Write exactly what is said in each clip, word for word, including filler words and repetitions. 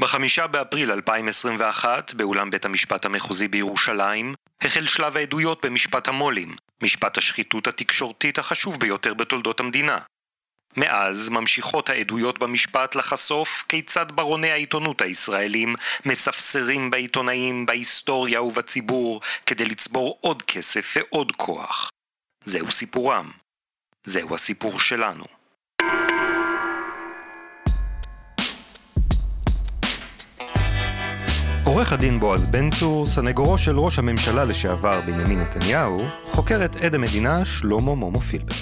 בחמישה באפריל אלפיים עשרים ואחת, באולם בית המשפט המחוזי בירושלים, החל שלב העדויות במשפט המולים, משפט השחיתות התקשורתית החשוב ביותר בתולדות המדינה. מאז ממשיכות העדויות במשפט לחשוף כיצד ברוני העיתונות הישראלים מספסרים בעיתונאים, בהיסטוריה ובציבור כדי לצבור עוד כסף ועוד כוח. זהו סיפורם. זהו הסיפור שלנו. עורך הדין בועז בן צור, סנגורו של ראש הממשלה לשעבר בנימין נתניהו, חוקר את עד המדינה שלמה מומו פילבר.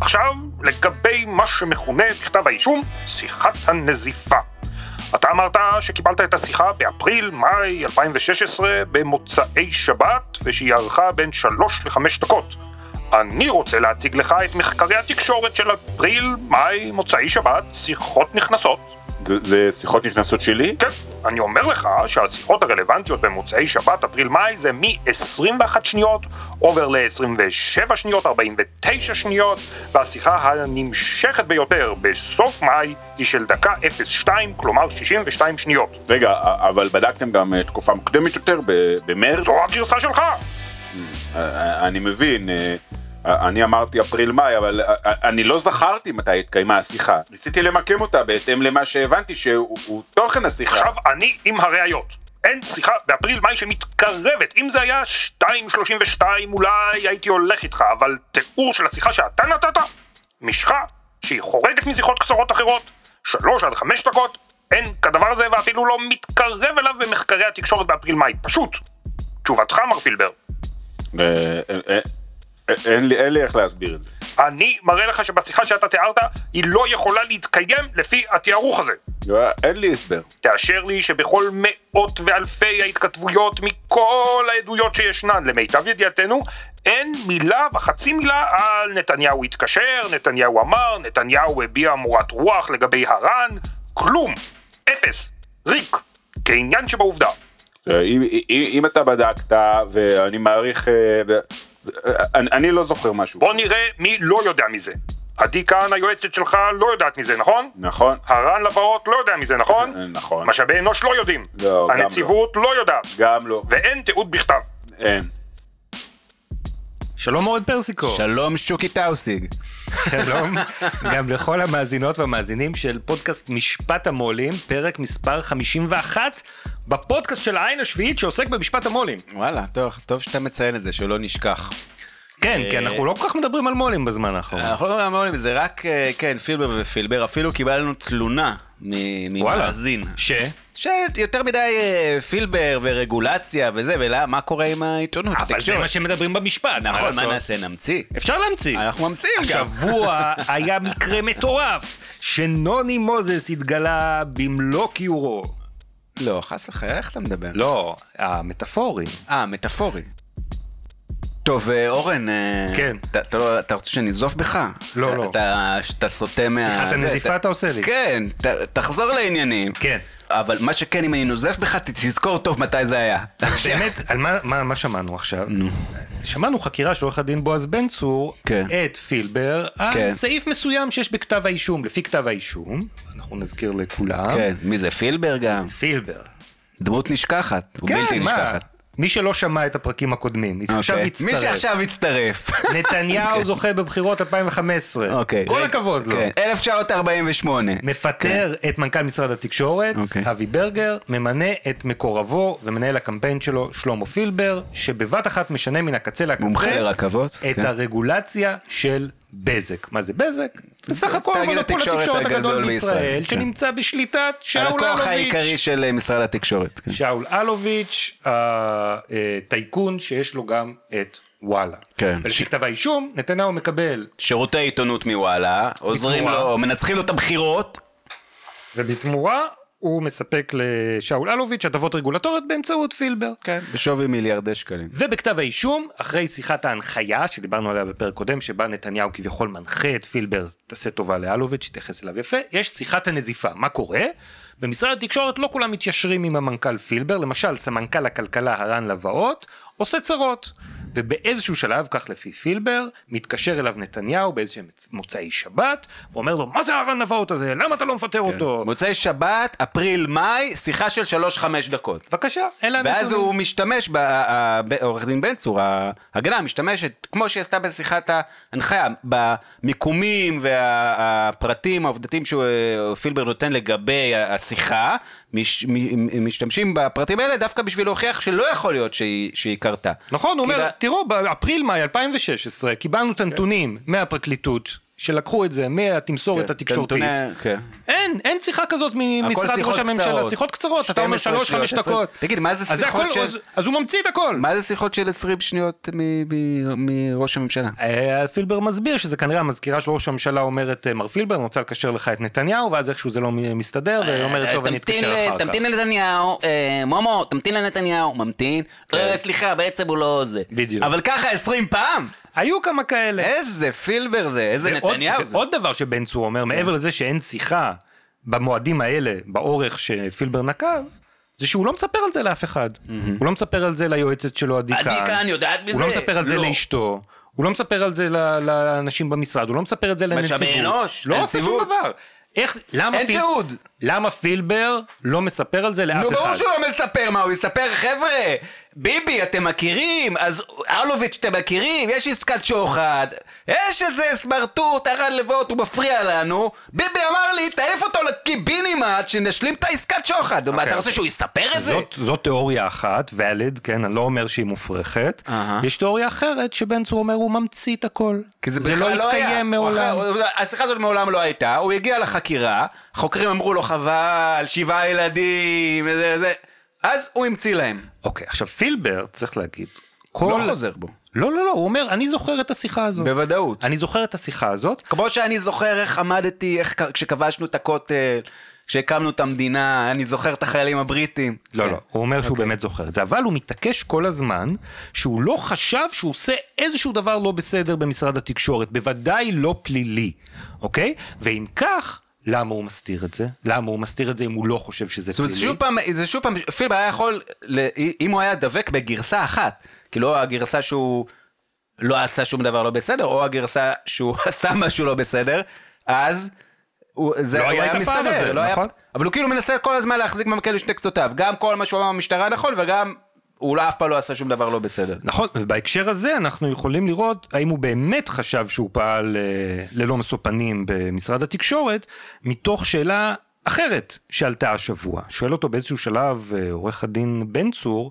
עכשיו לגבי מה שמכונה בכתב האישום, שיחת הנזיפה. אתה אמרת שקיבלת את השיחה באפריל, מאי אלפיים ושש עשרה במוצאי שבת, ושהיא ערכה בין שלוש לחמש דקות. אני רוצה להציג לך את מחקרי התקשורת של אפריל, מאי, מוצאי שבת, שיחות נכנסות. זה, זה שיחות נכנסות שלי? כן, אני אומר לך שהשיחות הרלוונטיות במוצאי שבת, אפריל, מאי, זה מ-עשרים ואחת שניות, עובר ל-עשרים ושבע שניות, ארבעים ותשע שניות, והשיחה הנמשכת ביותר בסוף מאי היא של דקה אפס שתיים, כלומר שישים ושתיים שניות. רגע, אבל בדקתם גם תקופה מוקדמת יותר, במרץ? זו הגרסה שלך! אני מבין, אני אמרתי אפריל-מאי, אבל אני לא זכרתי מתי התקיימה השיחה. ניסיתי למקם אותה בהתאם למה שהבנתי שהוא תוכן השיחה. עכשיו אני עם הראיות. אין שיחה באפריל-מאי שמתקרבת. אם זה היה שתיים שלושים ושתיים אולי הייתי הולך איתך, אבל תיאור של השיחה שאתה נתת, משכה שהיא חורגת משיחות קצרות אחרות, שלוש עד חמש דקות, אין כדבר הזה ואפילו לא מתקרב אליו במחקרי התקשורת באפריל-מאי. פשוט. תשובתך, מר פילבר. אין לי איך להסביר את זה. אני מראה לך שבשיחה שאתה תיארת היא לא יכולה להתקיים לפי התיארוך הזה. אין לי הסבר. תאשר לי שבכל מאות ואלפי ההתכתבויות מכל העדויות שישנן למיטב ידיעתנו אין מילה וחצי מילה על נתניהו התקשר, נתניהו אמר, נתניהו הביע מורת רוח לגבי הרן, כלום, אפס, ריק, כעניין שבעובדה. אם, אם, אם אתה בדקת, ואני מעריך, אני, אני לא זוכר משהו. בוא נראה מי לא יודע מזה. עדי כאן, היועצת שלך, לא יודעת מזה, נכון? נכון. הרן לבאות לא יודע מזה, נכון? נכון. משאבי אנוש לא יודעים. לא, הנציבות לא. לא יודעת. גם לא. ואין תיעוד בכתב. אין. שלום אורן פרסיקו. שלום שוקי טאוסיג. שלום גם לכל המאזינות והמאזינים של פודקאסט משפט המולים, פרק מספר חמישים ואחת בפודקאסט של העין השביעית שעוסק במשפט המולים. וואלה, טוב, טוב שאתה מציין את זה, שלא נשכח. כן, כי אנחנו לא כל כך מדברים על מולים בזמן האחרון. אנחנו לא מדברים על מולים, זה רק, כן, פילבר ופילבר, אפילו קיבלנו תלונה ממאזין. ש? שיותר מדי פילבר ורגולציה וזה, ומה קורה עם העיתונות? אבל זה מה שמדברים במשפט. נכון, מה נעשה? נמציא. אפשר להמציא. אנחנו ממציאים גם. השבוע היה מקרה מטורף, שנוני מוזס התגלה במלוא כיעורו. לא, חס וחלילה, איך אתה מדבר? לא, המטאפורי. אה, מטאפורי. טוב, אורן, כן. אתה, אתה, לא, אתה רוצה שנזוף בך? לא, לא. אתה, אתה סוטה מה... שיחת הנזיפה אתה עושה לי. כן, ת, תחזור לעניינים. כן. אבל מה שכן, אם אני נוזף בך, תזכור טוב מתי זה היה. באמת, על מה, מה, מה שמענו עכשיו? שמענו חקירה של עורך הדין בועז בן צור, כן. את פילבר, על כן. סעיף מסוים שיש בכתב האישום, לפי כתב האישום, אנחנו נזכיר לכולם. כן, מי זה פילבר גם? זה פילבר. דמות נשכחת, כן, ובלתי מה? נשכחת. מי שלא שמע את הפרקים הקודמים, עכשיו יצטרף. מי שעכשיו יצטרף. נתניהו זוכה בבחירות אלפיים וחמש עשרה. כל הכבוד לו. אלף תשע מאות ארבעים ושמונה. מפטר את מנכ"ל משרד התקשורת, אבי ברגר, ממנה את מקורבו ומנהל הקמפיין שלו, שלמה פילבר, שבבת אחת משנה מן הקצה לקצה. מומחה רכבות. את הרגולציה של בזק. מה זה בזק? בסך הכל מונופול התקשורת הגדול בישראל, שנמצא בשליטת שאול אלוביץ'. הלקוח העיקרי של משרד התקשורת. שאול אלוביץ', הטייקון שיש לו גם את וואלה. ולפי כתב האישום, נתניהו מקבל שירותי עיתונות מוואלה, עוזרים לו, מנצחים לו את הבחירות. ובתמורה הוא מספק לשאול אלוביץ' הטבות רגולטוריות באמצעות פילבר. כן, בשווי מיליארדי שקלים. ובכתב האישום, אחרי שיחת ההנחיה, שדיברנו עליה בפרק קודם, שבה נתניהו כביכול מנחה את פילבר, תעשה טובה לאלוביץ', תתייחס אליו יפה, יש שיחת הנזיפה. מה קורה? במשרד התקשורת לא כולם מתיישרים עם המנכ"ל פילבר, למשל סמנכ"ל הכלכלה הרן לבאות, עושה צרות. ובאיזשהו שלב, כך לפי פילבר, מתקשר אליו נתניהו באיזשהו מוצאי שבת, ואומר לו, מה זה הרנבות הזה? למה אתה לא מפטר אותו? מוצאי שבת, אפריל-מאי, שיחה של שלוש חמש דקות. בבקשה, אלה נתונים. ואז הוא משתמש, עורך דין בן צור, ההגנה משתמשת, כמו שהיא עשתה בשיחת ההנחיה, במיקומים והפרטים העובדתיים שפילבר נותן לגבי השיחה, משתמשים בפרטים האלה דווקא בשביל להוכיח שלא יכול להיות שהיא קרתה. נכון, הוא אומר, תראו, באפריל-מאי אלפיים ושש עשרה קיבלנו את הנתונים מהפרקליטות, שלקחו את זה מהתמסורת התקשורתית. אין, אין שיחה כזאת ממשרד ראש הממשלה, שיחות קצרות, אתה אומר שלוש, חמש דקות. תגיד, מה זה שיחות של... אז הוא ממציא את הכל. מה זה שיחות של עשרים שניות מראש הממשלה? פילבר מסביר שזה כנראה המזכירה של ראש הממשלה אומרת, מר פילבר, אני רוצה לקשר לך את נתניהו, ואז איכשהו זה לא מסתדר, ואומרת, טוב, אני אתקשר אחר כך. תמתין לנתניהו, מומו, תמתין לנתניהו, ממתין. סליחה, בעצם הוא לא זה. אבל ככה עשרים פעם. היו כמה כאלה. איזה פילבר זה, איזה נתניהו זה. עוד דבר שבן צור אומר, מעבר לזה שאין שיחה במועדים האלה, באורך שפילבר נקב, זה שהוא לא מספר על זה לאף אחד. הוא לא מספר על זה ליועצת שלו, עדי כאן. עדי כאן יודעת בזה. הוא לא מספר על זה לאשתו. הוא לא מספר על זה לאנשים במשרד. הוא לא מספר את זה לנציבות. משאבי אנוש. לא עושה שום דבר. איך, למה אין פיל... תיעוד. למה פילבר לא מספר על זה לאף אחד? נו, ברור שהוא לא מספר מה, הוא יספר, חבר'ה, ביבי, אתם מכירים, אז אלוביץ' אתם מכירים, יש עסקת שוחד, יש איזה סמרטוט, ארן לבוט, הוא מפריע לנו, ביבי אמר לי, תעיף אותו לקיבינימט, שנשלים את העסקת שוחד, okay. אתה רוצה שהוא יספר את זה? זאת, זאת תיאוריה אחת, ולד, כן, אני לא אומר שהיא מופרכת, uh-huh. יש תיאוריה אחרת, שבן צור אומר, הוא ממציא את הכל, זה, זה לא התקיים מעולם. השיחה הזאת מעולם לא הייתה, הוא הגיע לחקירה, חוקרים אמרו לו, חבל, שבעה ילדים, וזה וזה, אז הוא המציא להם. אוקיי, עכשיו פילבר, צריך להגיד, כל... לא חוזר בו. לא, לא, לא, הוא אומר, אני זוכר את השיחה הזאת. בוודאות. אני זוכר את השיחה הזאת. כמו שאני זוכר איך עמדתי, איך כשכבשנו את הכותל, כשהקמנו את המדינה, אני זוכר את החיילים הבריטים. לא, לא, הוא אומר שהוא באמת זוכר את זה, אבל הוא מתעקש כל הזמן, שהוא לא חשב שהוא עושה איזשהו דבר לא בסדר במשרד התקשורת, בוודאי לא פלילי, אוקיי? ואם כך, למה הוא מסתיר את זה? למה הוא מסתיר את זה אם הוא לא חושב שזה פלילי? זאת אומרת, זה שוב פעם, פילבר היה יכול, אם הוא היה דבק בגרסה אחת, כאילו הגרסה שהוא לא עשה שום דבר לא בסדר, או הגרסה שהוא עשה משהו לא בסדר, אז הוא היה מסתדר. אבל הוא כאילו מנסה כל הזמן להחזיק ממקד לשני קצותיו, גם כל מה שהוא אמר במשטרה נכון, וגם הוא אף פעם לא עשה שום דבר לא בסדר. נכון, ובהקשר הזה אנחנו יכולים לראות האם הוא באמת חשב שהוא פעל ללא מסופנים במשרד התקשורת, מתוך שאלה אחרת שעלתה השבוע. שואל אותו באיזשהו שלב עורך הדין בן צור,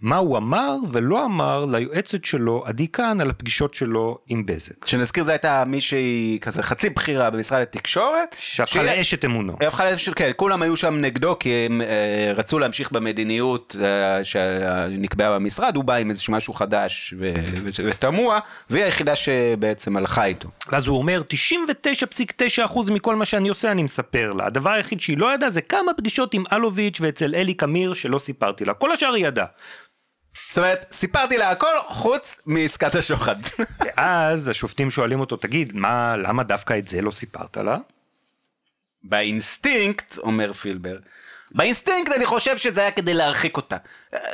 מה הוא אמר ולא אמר ליועצת שלו, עדי כאן, על הפגישות שלו עם בזק. שנזכיר, זה הייתה מישהי כזה חצי בחירה במשרד התקשורת. שהפכה לאשת אמונו. הפכה לאשת, כן, כולם היו שם נגדו, כי הם אה, רצו להמשיך במדיניות אה, שנקבעה במשרד, הוא בא עם איזשהו משהו חדש ו- ותמוע, והיא היחידה שבעצם הלכה איתו. ואז הוא אומר, תשעים ותשע נקודה תשע אחוז מכל מה שאני עושה אני מספר לה. הדבר היחיד שהיא לא ידעה, זה כמה פגישות עם אלוביץ' ואצל אלי קמיר שלא סיפרתי לה. כל השאר היא ידעה. זאת אומרת, סיפרתי לה הכל חוץ מעסקת השוחד. ואז השופטים שואלים אותו, תגיד, מה, למה דווקא את זה לא סיפרת לה? באינסטינקט, אומר פילבר, באינסטינקט אני חושב שזה היה כדי להרחיק אותה.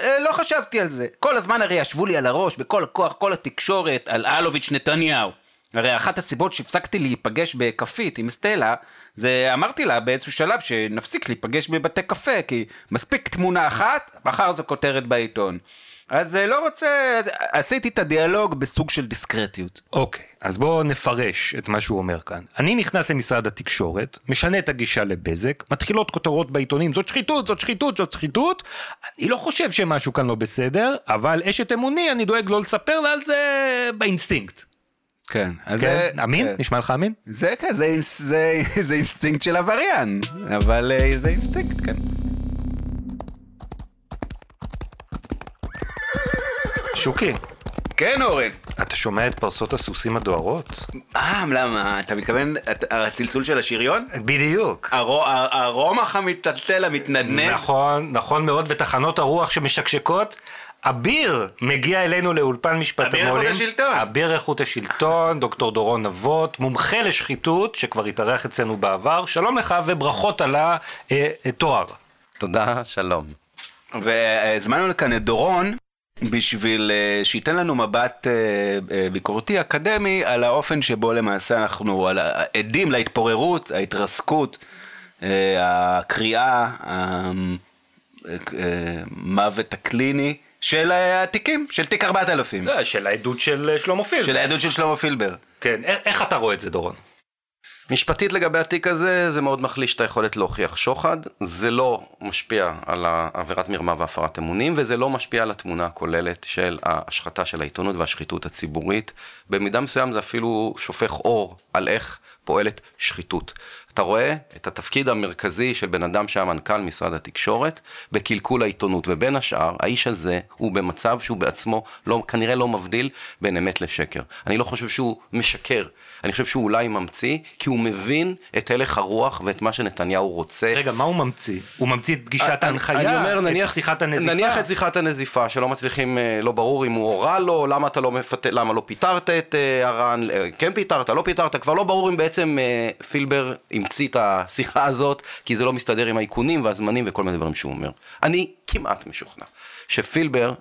לא חשבתי על זה. כל הזמן הרי ישבו לי על הראש, בכל הכוח, כל התקשורת, על אלוביץ' נתניהו. הרי אחת הסיבות שהפסקתי להיפגש בקפית עם סטלה, זה אמרתי לה באיזשהו שלב שנפסיק להיפגש בבתי קפה, כי מספיק תמונה אחת, ואחר זו כותרת בעיתון. אז לא רוצה, עשיתי את הדיאלוג בסוג של דיסקרטיות. אוקיי, אז בואו נפרש את מה שהוא אומר כאן. אני נכנס למשרד התקשורת, משנה את הגישה לבזק, מתחילות כותרות בעיתונים, זאת שחיתות, זאת שחיתות, זאת שחיתות, אני לא חושב שמשהו כאן לא בסדר, אבל אשת אמוני, אני דואג לא לספר לה על זה באינסטינקט. כן, אז זה... אמין? נשמע לך אמין? זה כזה, זה אינסטינקט של עבריין, אבל זה אינסטינקט, כן. שוקי. כן, אורן. אתה שומע את פרסות הסוסים הדוארות? אה, למה? אתה מתכוון, הצלצול של השריון? בדיוק. הרומח המתטלטל, המתנדנד. נכון, נכון מאוד, ותחנות הרוח שמשקשקות. אביר מגיע אלינו לאולפן משפט המולים. אביר איכות השלטון. אביר איכות השלטון, דוקטור דורון נבות, מומחה לשחיתות, שכבר התארח אצלנו בעבר. שלום לך וברכות על התואר. תודה, שלום. והזמנו לכאן את דורון, בשביל שייתן לנו מבט ביקורתי אקדמי על האופן שבו למעשה אנחנו עדים להתפוררות, ההתרסקות, הקריאה, המוות הקליני של התיקים, של תיק ארבעת אלפים. לא, של העדות של שלמה פילבר. של העדות של שלמה פילבר. כן, איך אתה רואה את זה, דורון? משפטית לגבי התיק הזה, זה מאוד מחליש את היכולת להוכיח שוחד, זה לא משפיע על עבירת מרמה והפרת אמונים, וזה לא משפיע על התמונה הכוללת של ההשחתה של העיתונות והשחיתות הציבורית. במידה מסוים זה אפילו שופך אור על איך פועלת שחיתות. אתה רואה את התפקיד המרכזי של בן אדם שהיה מנכ"ל משרד התקשורת בקלקול העיתונות, ובין השאר האיש הזה הוא במצב שהוא בעצמו לא, כנראה לא מבדיל בין אמת לשקר. אני לא חושב שהוא משקר, אני חושב שהוא אולי ממציא, כי הוא מבין את הלך הרוח ואת מה שנתניהו רוצה. רגע, מה הוא ממציא? הוא ממציא את פגישת ההנחיה, את שיחת הנזיפה. נניח את שיחת הנזיפה, שלא מצליחים, לא ברור אם הוא הורה לו, למה אתה לא מפת... למה לא פיתרת את הרן, כן פיתרת, לא פיתרת, כבר לא ברור אם בעצם פילבר המציא את השיחה הזאת, כי זה לא מסתדר עם האיכונים והזמנים וכל מיני דברים שהוא אומר. אני כמעט משוכנע שפילבר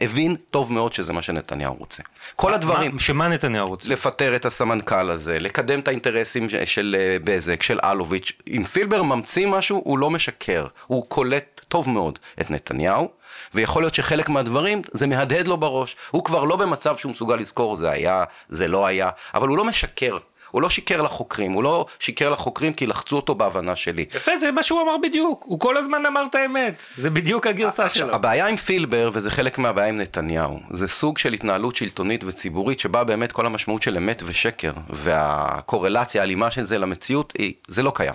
הבין טוב מאוד שזה מה שנתניהו רוצה. כל הדברים... שמה נתניהו רוצה? לפטר את הסמנכ"ל הזה, לקדם את האינטרסים של בזק, של אלוביץ'. אם פילבר ממציא משהו, הוא לא משקר. הוא קולט טוב מאוד את נתניהו, ויכול להיות שחלק מהדברים זה מהדהד לו בראש. הוא כבר לא במצב שהוא מסוגל לזכור, זה היה, זה לא היה, אבל הוא לא משקר. הוא לא שיקר לחוקרים, הוא לא שיקר לחוקרים כי לחצו אותו בהבנה שלי. יפה, זה מה שהוא אמר בדיוק, הוא כל הזמן אמר את האמת, זה בדיוק הגרסה שלו. הבעיה עם פילבר, וזה חלק מהבעיה עם נתניהו, זה סוג של התנהלות שלטונית וציבורית, שבה באמת כל המשמעות של אמת ושקר, והקורלציה, האלימה של זה למציאות, זה לא קיים.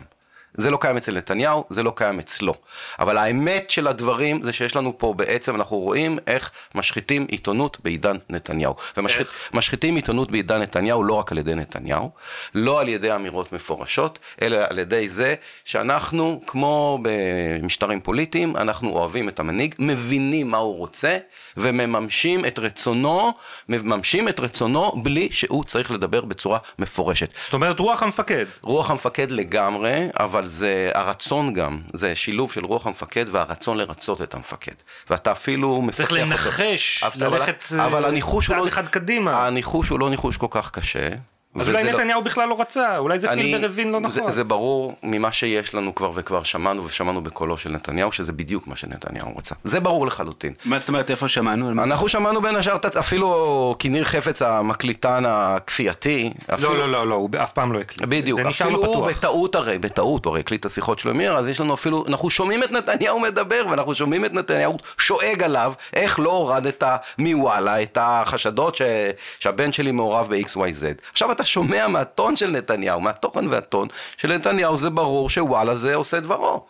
זה לא קיים אצל נתניהו, זה לא קיים אצלו. אבל האמת של הדברים זה שיש לנו פה בעצם, אנחנו רואים איך משחיתים עיתונות בעידן נתניהו. ומשחיתים עיתונות בעידן נתניהו לא רק על ידי נתניהו, לא על ידי אמירות מפורשות, אלא על ידי זה שאנחנו, כמו במשטרים פוליטיים, אנחנו אוהבים את המנהיג, מבינים מה הוא רוצה, ומממשים את רצונו, מממשים את רצונו בלי שהוא צריך לדבר בצורה מפורשת. זאת אומרת, רוח המפקד. רוח המפקד לגמרי, אבל אבל זה הרצון גם, זה שילוב של רוח המפקד והרצון לרצות את המפקד. ואתה אפילו מפתח... צריך לנחש, ללכת צעד אחד קדימה. הניחוש הוא לא ניחוש כל כך קשה. אז אולי נתניהו בכלל לא רצה, אולי זה פילבר הבין לא נכון. זה ברור ממה שיש לנו כבר וכבר שמענו, ושמענו בקולו של נתניהו, שזה בדיוק מה שנתניהו רצה. זה ברור לחלוטין. מה זאת אומרת, איפה שמענו? אנחנו שמענו בין השאר, אפילו כניר חפץ המקליטן הכפייתי. לא, לא, לא, לא, הוא אף פעם לא הקליט. בדיוק, אפילו הוא בטעות הרי, בטעות, הרי הקליט השיחות שלו מיר, אז יש לנו אפילו, אנחנו שומעים את נתניהו מדבר, ואנחנו שומעים את נתניהו שואג עליו, איך לא הורדת מוואלה את החשדות שהבן שלי מעורב ב-אקס וואי זד. עכשיו אתה שומע מהטון של נתניהו, מהתוכן והטון של נתניהו, זה ברור שוואלה זה עושה דברו.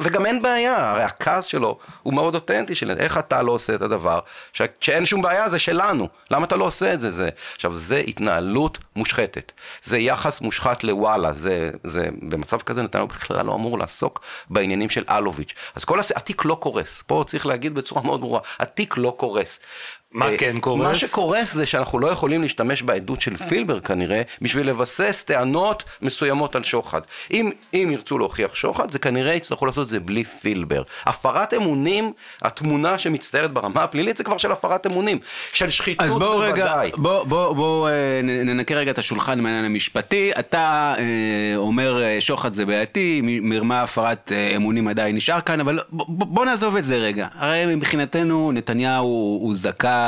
וגם אין בעיה, הרי הכעס שלו הוא מאוד אותנטי, של איך אתה לא עושה את הדבר, ש... שאין שום בעיה, זה שלנו, למה אתה לא עושה את זה? זה, עכשיו זה התנהלות מושחתת, זה יחס מושחת לוואלה, זה, זה, במצב כזה נתניהו בכלל לא אמור לעסוק בעניינים של אלוביץ', אז כל הס... התיק לא קורס, פה צריך להגיד בצורה מאוד ברורה, התיק לא קורס, מה כן קורס? מה שקורס זה שאנחנו לא יכולים להשתמש בעדות של פילבר כנראה, בשביל לבסס טענות מסוימות על שוחד. אם, אם ירצו להוכיח שוחד, זה כנראה יצטרכו לעשות זה בלי פילבר. הפרת אמונים, התמונה שמצטערת ברמה הפלילית, זה כבר של הפרת אמונים, של שחיתות בוודאי. אז בואו רגע, בואו בוא, בוא, ננקה רגע את השולחן מעניין המשפטי, אתה אומר שוחד זה בעייתי, מרמה הפרת אמונים עדיין נשאר כאן, אבל בואו בוא נעזוב את זה רגע. הרי מבחינתנו נתניהו הוא זכאי,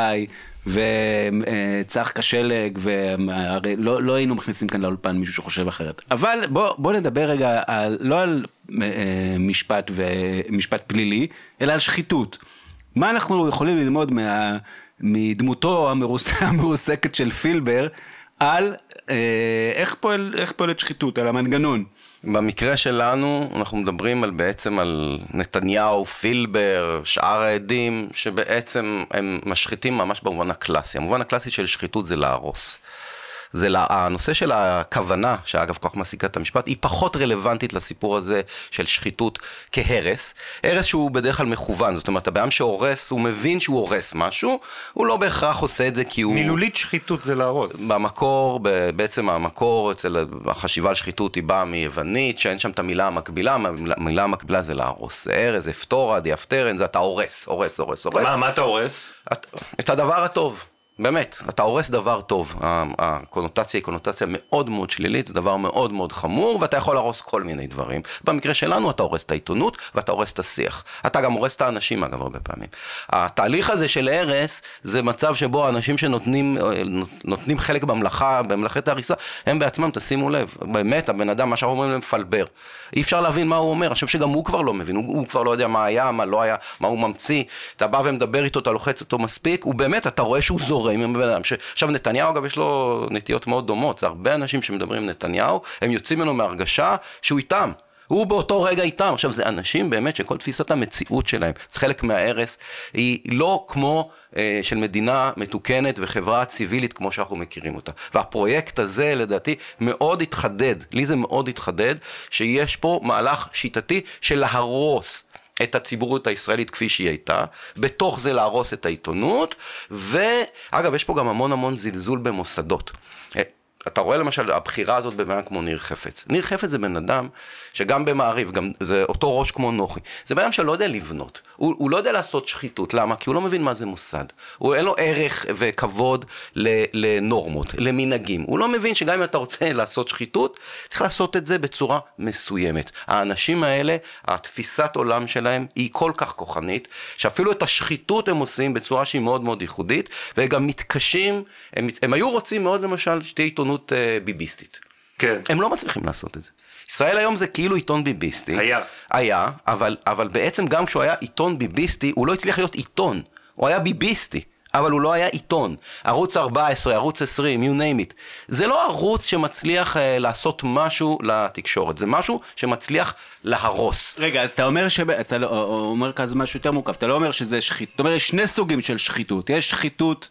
וצח כשלג, ולא היינו מכניסים כאן לאולפן מישהו שחושב אחרת. אבל בוא נדבר רגע לא על משפט ומשפט פלילי, אלא על שחיתות. מה אנחנו יכולים ללמוד מדמותו המרוסקת של פילבר על איך פועלת שחיתות, על המנגנון? במקרה שלנו אנחנו מדברים על בעצם על נתניהו, פילבר, שאר העדים, שבעצם הם משחיתים ממש במובן הקלאסי. המובן הקלאסי של שחיתות זה להרוס. זה הנושא של הכוונה, שאגב כוח מעסיקת המשפט, היא פחות רלוונטית לסיפור הזה של שחיתות כהרס. הרס שהוא בדרך כלל מכוון, זאת אומרת, הבעם שהורס, הוא מבין שהוא הורס משהו, הוא לא בהכרח עושה את זה כי הוא... מילולית שחיתות זה להרוס. במקור, בעצם המקור, אצל החשיבה על שחיתות היא באה מיוונית, שאין שם את המילה המקבילה, המילה המקבילה זה להרוס. הרס, אפתורה, דיאפטרן, זה אתה הורס, הורס, הורס, הורס. מה, מה אתה הורס? את, את הדבר הטוב. באמת, אתה הורס דבר טוב, הקונוטציה היא קונוטציה מאוד מאוד שלילית, זה דבר מאוד מאוד חמור, ואתה יכול להרוס כל מיני דברים. במקרה שלנו אתה הורס את העיתונות, ואתה הורס את השיח. אתה גם הורס את האנשים, אגב, הרבה פעמים. התהליך הזה של הרס, זה מצב שבו האנשים שנותנים נותנים חלק במלאכה, במלאכת ההריסה, הם בעצמם, תשימו לב, באמת, הבן אדם, מה שאנחנו אומרים להם, פלבר. אי אפשר להבין מה הוא אומר, אני חושב שגם הוא כבר לא מבין, הוא, הוא כבר לא יודע מה היה, מה לא היה, מה הוא ממציא, אתה בא ומדבר איתו, אתה לוחץ אותו מספיק, ובאמת, אתה רואה שהוא זור עכשיו נתניהו, אגב, יש לו נטיות מאוד דומות, זה הרבה אנשים שמדברים עם נתניהו, הם יוצאים ממנו מהרגשה שהוא איתם, הוא באותו רגע איתם, עכשיו זה אנשים באמת שכל תפיסת המציאות שלהם, זה חלק מההרס, היא לא כמו אה, של מדינה מתוקנת וחברה ציבילית כמו שאנחנו מכירים אותה, והפרויקט הזה לדעתי מאוד התחדד, לי זה מאוד התחדד, שיש פה מהלך שיטתי של להרוס, את הציבוריות הישראלית כפי שהיא הייתה, בתוך זה להרוס את העיתונות, ואגב יש פה גם המון המון זלזול במוסדות. אתה רואה למשל הבחירה הזאת בבן כמו ניר חפץ. ניר חפץ זה בן אדם שגם במעריב, גם זה אותו ראש כמו נוחי. זה בן אדם שלא יודע לבנות. הוא, הוא לא יודע לעשות שחיתות. למה? כי הוא לא מבין מה זה מוסד. הוא אין לו ערך וכבוד לנורמות, למנהגים. הוא לא מבין שגם אם אתה רוצה לעשות שחיתות, צריך לעשות את זה בצורה מסוימת. האנשים האלה, התפיסת עולם שלהם היא כל כך כוחנית, שאפילו את השחיתות הם עושים בצורה שהיא מאוד מאוד ייחודית, והם גם מתקשים, הם, הם היו רוצים מאוד למשל שתהיה עיתונות ביביסטית. כן. הם לא מצליחים לעשות את זה. ישראל היום זה כאילו עיתון ביביסטי. היה. היה, אבל, אבל בעצם גם כשהוא היה עיתון ביביסטי, הוא לא הצליח להיות עיתון. הוא היה ביביסטי, אבל הוא לא היה עיתון. ערוץ ארבע עשרה, ערוץ עשרים, you name it. זה לא ערוץ שמצליח uh, לעשות משהו לתקשורת. זה משהו שמצליח להרוס. רגע, אז אתה אומר ש... אתה לא, אומר כזה משהו יותר מורכב. אתה לא אומר שזה שחיתות. אתה אומר, יש שני סוגים של שחיתות. יש שחיתות...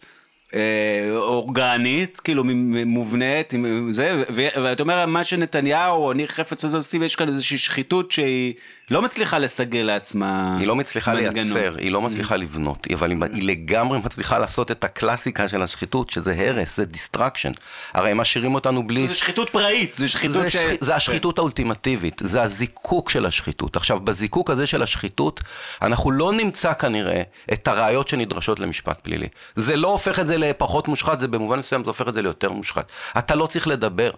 אורגנית, כאילו מובנית, זה, ואת אומרת מה שנתניהו או ניר חפץ עושים, יש כאן איזושהי שחיתות שהיא לא מצליחה לסגל לעצמה. היא לא מצליחה לייצר, היא לא מצליחה לבנות, אבל היא לגמרי מצליחה לעשות את הקלאסיקה של השחיתות, שזה הרס, זה דיסטרקשן. הרי הם משאירים אותנו בלי... זה שחיתות פראית, זה שחיתות ש... זה השחיתות האולטימטיבית, זה הזיקוק של השחיתות. עכשיו, בזיקוק הזה של השחיתות, אנחנו לא נמצא כנראה את הראיות שנדרשות למשפט פלילי. זה לא הופך את זה פחות מושחת, זה במובן מסוים, זה הופך את זה ליותר מושחת. אתה לא צריך לדבר,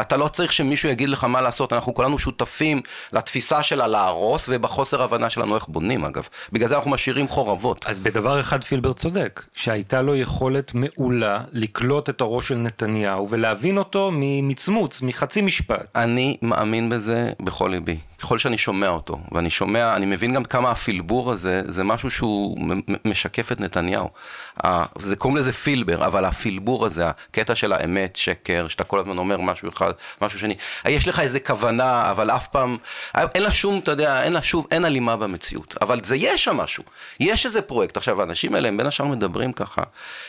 אתה לא צריך שמישהו יגיד לך מה לעשות, אנחנו כולנו שותפים לתפיסה שלה להרוס, ובחוסר הבנה שלנו איך בונים אגב. בגלל זה אנחנו משאירים חורבות. אז בדבר אחד פילבר צודק, שהייתה לו יכולת מעולה לקלוט את הראש של נתניהו, ולהבין אותו ממצמוץ, מחצי משפט. אני מאמין בזה בכל ליבי. ככל שאני שומע אותו, ואני שומע, אני מבין גם כמה הפילבור הזה, זה משהו שהוא משקף את נתניהו. זה קוראים לזה פילבר, אבל הפילבור הזה, הקטע של האמת, שקר, שאתה כל הזמן אומר משהו אחד, משהו שני. יש לך איזה כוונה, אבל אף פעם, אין לה שום, אתה יודע, אין לה שוב, אין אלימה במציאות. אבל זה יש שם משהו. יש איזה פרויקט. עכשיו, האנשים האלה, הם בין השאר מדברים ככה,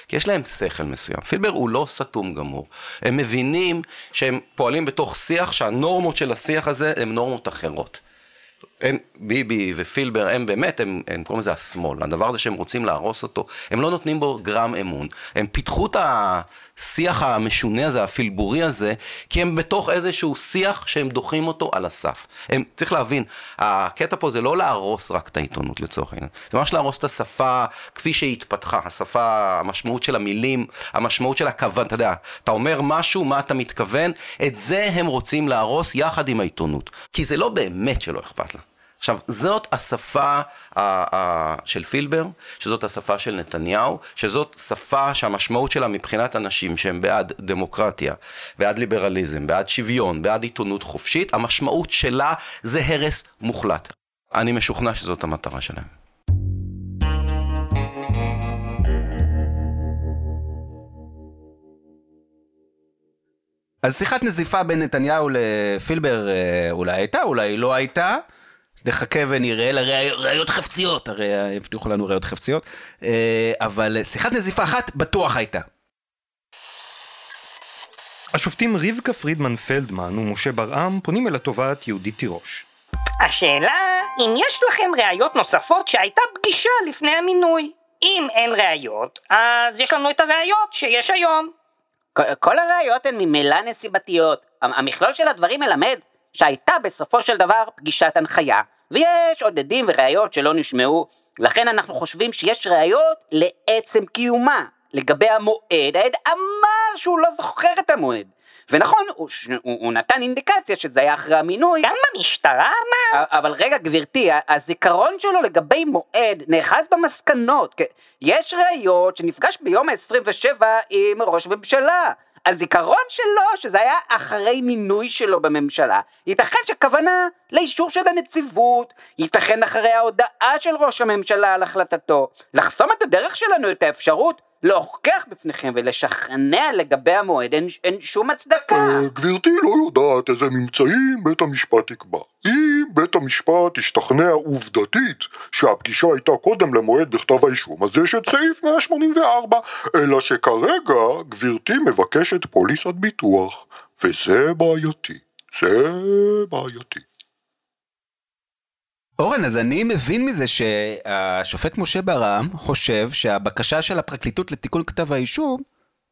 כי יש להם שכל מסוים. פילבר הוא לא סתום גמור. הם מבינים שהם פועלים בתוך שיח, שהנורמות של השיח הזה הם נורמות אחרות. הם, ביבי ופילבר הם באמת הם, הם קוראים לזה השמאל, הדבר הזה שהם רוצים להרוס אותו, הם לא נותנים בו גרם אמון, הם פיתחו את השיח המשונה הזה, הפילבורי הזה, כי הם בתוך איזשהו שיח שהם דוחים אותו על הסף. הם, צריך להבין, הקטע פה זה לא להרוס רק את העיתונות לצורך העניין, זה ממש להרוס את השפה כפי שהיא התפתחה, השפה, המשמעות של המילים, המשמעות של הכוון, אתה יודע, אתה אומר משהו, מה אתה מתכוון, את זה הם רוצים להרוס יחד עם העיתונות, כי זה לא באמת שלא אכפת לה. עכשיו, זאת השפה של פילבר, שזאת השפה של נתניהו, שזאת שפה שהמשמעות שלה מבחינת אנשים שהם בעד דמוקרטיה, בעד ליברליזם, בעד שוויון, בעד עיתונות חופשית, המשמעות שלה זה הרס מוחלט. אני משוכנע שזאת המטרה שלהם. אז שיחת נזיפה בין נתניהו לפילבר אולי הייתה, אולי לא הייתה, נחכה ונראה לראיות חפציות, הרי הבטיחו לנו ראיות חפציות, אבל שיחת נזיפה אחת בטוח הייתה. השופטים רבקה פרידמן פלדמן ומשה ברעם פונים אל התובעת יהודית תירוש. השאלה אם יש לכם ראיות נוספות שהייתה פגישה לפני המינוי. אם אין ראיות, אז יש לנו את הראיות שיש היום. כל הראיות הן ממילא נסיבתיות. המכלול של הדברים מלמד שהייתה בסופו של דבר פגישת הנחיה, ויש עוד עדים וראיות שלא נשמעו, לכן אנחנו חושבים שיש ראיות לעצם קיומה. לגבי המועד, העד אמר שהוא לא זוכר את המועד, ונכון, הוא, הוא, הוא נתן אינדיקציה שזה היה אחרי המינוי. גם במשטרה אמר. אבל רגע גברתי, הזיכרון שלו לגבי מועד נאחז במסקנות. יש ראיות שנפגש ביום ה-עשרים ושבעה עם ראש ממשלה. הזיכרון שלו שזה היה אחרי מינוי שלו בממשלה. ייתכן שכוונה לאישור של הנציבות, ייתכן אחרי ההודעה של ראש הממשלה על החלטתו. לחסום את הדרך שלנו, את האפשרות להוכיח בפניכם ולשכנע לגבי המועד, אין, אין שום הצדקה. גברתי לא יודעת איזה ממצאים בית המשפט יקבע. אם בית המשפט השתכנע עובדתית שהפגישה הייתה קודם למועד בכתב האישום, אז יש את סעיף מאה שמונים וארבע, אלא שכרגע גברתי מבקשת פוליסת ביטוח, וזה בעייתי, זה בעייתי. אורן, אז אני מבין מזה שהשופט משה ברעם חושב שהבקשה של הפרקליטות לתיקון כתב האישום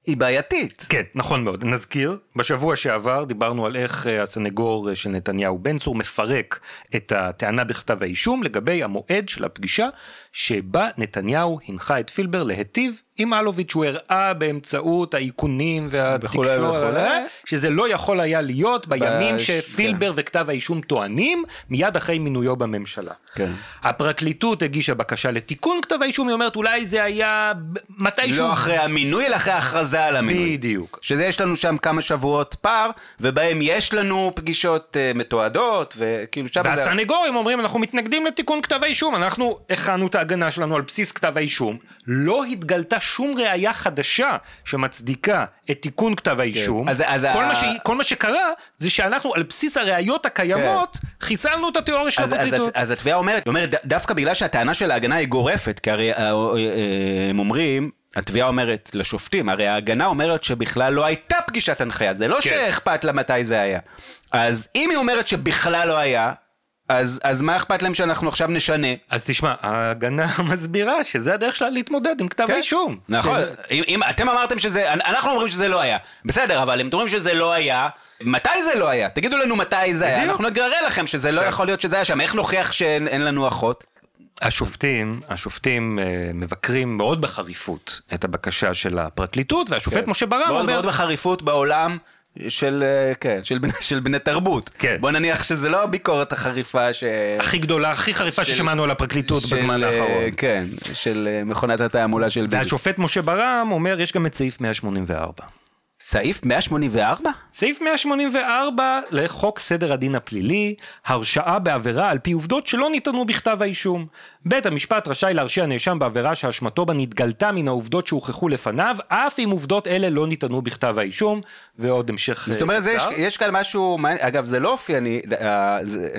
היא בעייתית. כן, נכון מאוד. נזכיר, בשבוע שעבר דיברנו על איך הסנגור של נתניהו בן צור מפרק את הטענה בכתב האישום לגבי המועד של הפגישה שבה נתניהו הנחה את פילבר להטיב עם אלוביץ', שהוא הראה באמצעות האיכונים והתקשורת, שזה לא יכול היה להיות בימים בש... שפילבר כן. וכתב האישום טוענים, מיד אחרי מינויו בממשלה. כן. הפרקליטות הגישה בקשה לתיקון כתב האישום, היא אומרת אולי זה היה מתישהו... לא אחרי המינוי, אלא אחרי ההכרזה על המינוי. בדיוק. שזה יש לנו שם כמה שבועות פער, ובהם יש לנו פגישות uh, מתועדות, וכאילו שם... והסנגורים זה... אומרים, אנחנו מתנגדים לתיקון כתב האישום, אנחנו הכנו את ההגנה שלנו על בסיס כתב האישום, לא התגלתה שום ראייה חדשה שמצדיקה את תיקון כתב האישום. כן. אז, אז כל, ה... מה ש... כל מה שקרה זה שאנחנו על בסיס הראיות הקיימות כן. חיסלנו את התיאוריה של הפרקליטות. אז, אז התביעה אומרת, אומרת דווקא בגלל שהטענה של ההגנה היא גורפת, כי הרי הם אומרים, התביעה אומרת לשופטים, הרי ההגנה אומרת שבכלל לא הייתה פגישת הנחיה, זה לא כן. שאכפת לה מתי זה היה. אז אם היא אומרת שבכלל לא היה, אז, אז מה אכפת להם שאנחנו עכשיו נשנה? אז תשמע, ההגנה מסבירה שזה הדרך שלה להתמודד עם כתב האישום. כן, נכון. שזה... אם, אם אתם אמרתם שזה, אנחנו אומרים שזה לא היה. בסדר, אבל אם אתם אומרים שזה לא היה, מתי זה לא היה? תגידו לנו מתי זה בדיוק. היה. אנחנו נגרר לכם שזה לא יכול להיות שזה היה שם. איך נוכיח שאין לנו אחות? השופטים, השופטים מבקרים מאוד בחריפות את הבקשה של הפרקליטות, והשופט כן. משה ברעם אומר... מאוד בחריפות בעולם... של כן של בני של בני תרבות כן. בוא נניח שזה לא הביקורת החריפה ש... הכי גדולה הכי חריפה של... ששמענו על הפרקליטות של... בזמן האחרון כן של מכונת התעמולה של בני. והשופט משה ברעם אומר יש גם את סעיף מאה שמונים וארבע. סעיף מאה שמונים וארבע? סעיף מאה שמונים וארבע לחוק סדר הדין הפלילי, הרשעה בעבירה על פי עובדות שלא ניתנו בכתב האישום. בית המשפט רשאי להרשיע נאשם בעבירה שהאשמתו בה נתגלתה מן העובדות שהוכחו לפניו, אף אם עובדות אלה לא ניתנו בכתב האישום, ועוד המשך... זאת אומרת, יש, יש כאן משהו, אגב זה לא אופי, אני, זה,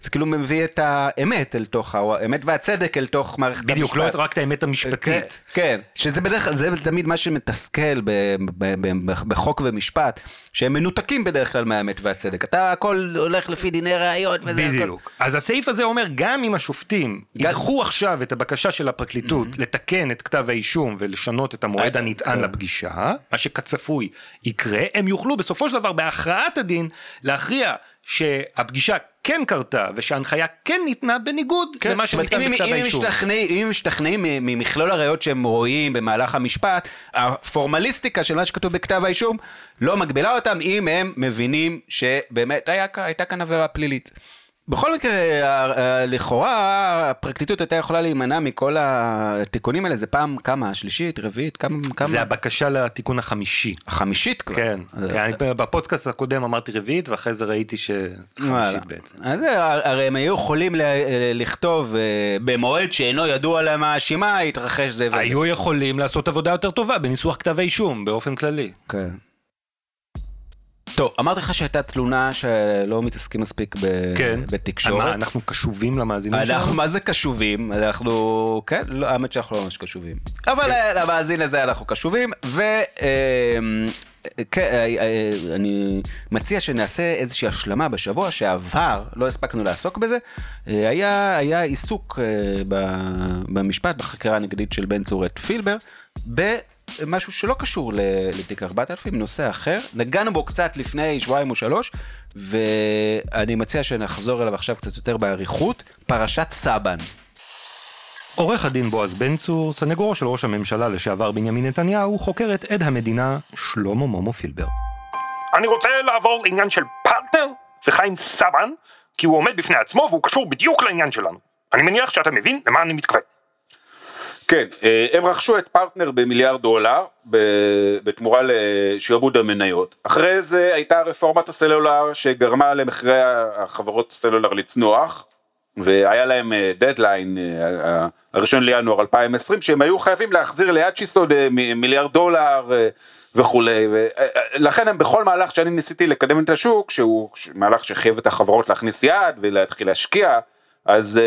זה כאילו מביא את האמת אל תוך, האמת והצדק אל תוך מערכת המשפט. בדיוק, לא רק את האמת המשפטית. כן, שזה בדרך כלל, זה תמיד מה שמתסכל ב, ב, ב, בחוק ומשפט, שהם מנותקים בדרך כלל מהאמת והצדק. אתה הכל הולך לפי דיני ראיות וזה הכל. בדיוק. אז הסעיף הזה אומר, גם אם השופטים ידחו עכשיו את הבקשה של הפרקליטות לתקן את כתב האישום ולשנות את המועד הנטען לפגישה, מה שכצפוי יקרה, הם יוכלו בסופו של דבר בהכרעת הדין להכריע שהפגישה כן קרתה, ושההנחיה כן ניתנה בניגוד למה שניתן בכתב האישום. אם הם משתכנעים ממכלול הראיות שהם רואים במהלך המשפט, הפורמליסטיקה של מה שכתוב בכתב האישום לא מגבילה אותם אם הם מבינים שבאמת הייתה כאן עבירה פלילית. בכל מקרה, לכאורה, הפרקליטות הייתה יכולה להימנע מכל התיקונים האלה, זה פעם כמה? שלישית, רביעית, כמה? זה הבקשה לתיקון החמישי. החמישית כבר? כן, בפודקאסט הקודם אמרתי רביעית, ואחרי זה ראיתי שחמישית בעצם. אז הרי הם היו יכולים לכתוב, במועד שאינו ידוע להם האשימה, התרחש זה וזה. היו יכולים לעשות עבודה יותר טובה, בניסוח כתב האישום, באופן כללי. כן. טוב, אמרתי לך שהייתה תלונה שלא מתעסקים מספיק ב- כן. בתקשורת. מה, אנחנו קשובים למאזינים שלנו? מה זה קשובים? אנחנו, כן, לא, האמת שאנחנו לא ממש קשובים. אבל כן. למאזין הזה אנחנו קשובים, ו... כן, אני מציע שנעשה איזושהי השלמה בשבוע שעבר, לא הספקנו לעסוק בזה, היה, היה עיסוק במשפט, בחקירה הנגדית של בן צור את פילבר, במשהו שלא קשור לתיק ארבעת אלפים, נושא אחר, נגענו בו קצת לפני שבועיים או שלוש, ואני מציע שנחזור אליו עכשיו קצת יותר בעריכות, פרשת סבן. עורך הדין בועז בן צור, סנגורו של ראש הממשלה לשעבר בנימין נתניהו, חוקר את עד המדינה שלמה מומו פילבר. אני רוצה לעבור לעניין של פרטנר וחיים סבן, כי הוא עומד בפני עצמו והוא קשור בדיוק לעניין שלנו. אני מניח שאתה מבין למה אני מתכוון. כן, הם רכשו את פרטנר במיליארד דולר, בתמורה לשעבוד המניות. אחרי זה הייתה רפורמת הסלולר שגרמה למחירי החברות הסלולר לצנוח, והיה להם דדליין הראשון לינואר אלפיים ועשרים שהם היו חייבים להחזיר ליד שיסוד מיליארד דולר וכולי, ולכן הם בכל מהלך שאני ניסיתי לקדם את השוק, שהוא מהלך שחייב את החברות להכניס יד ולהתחיל להשקיע, אז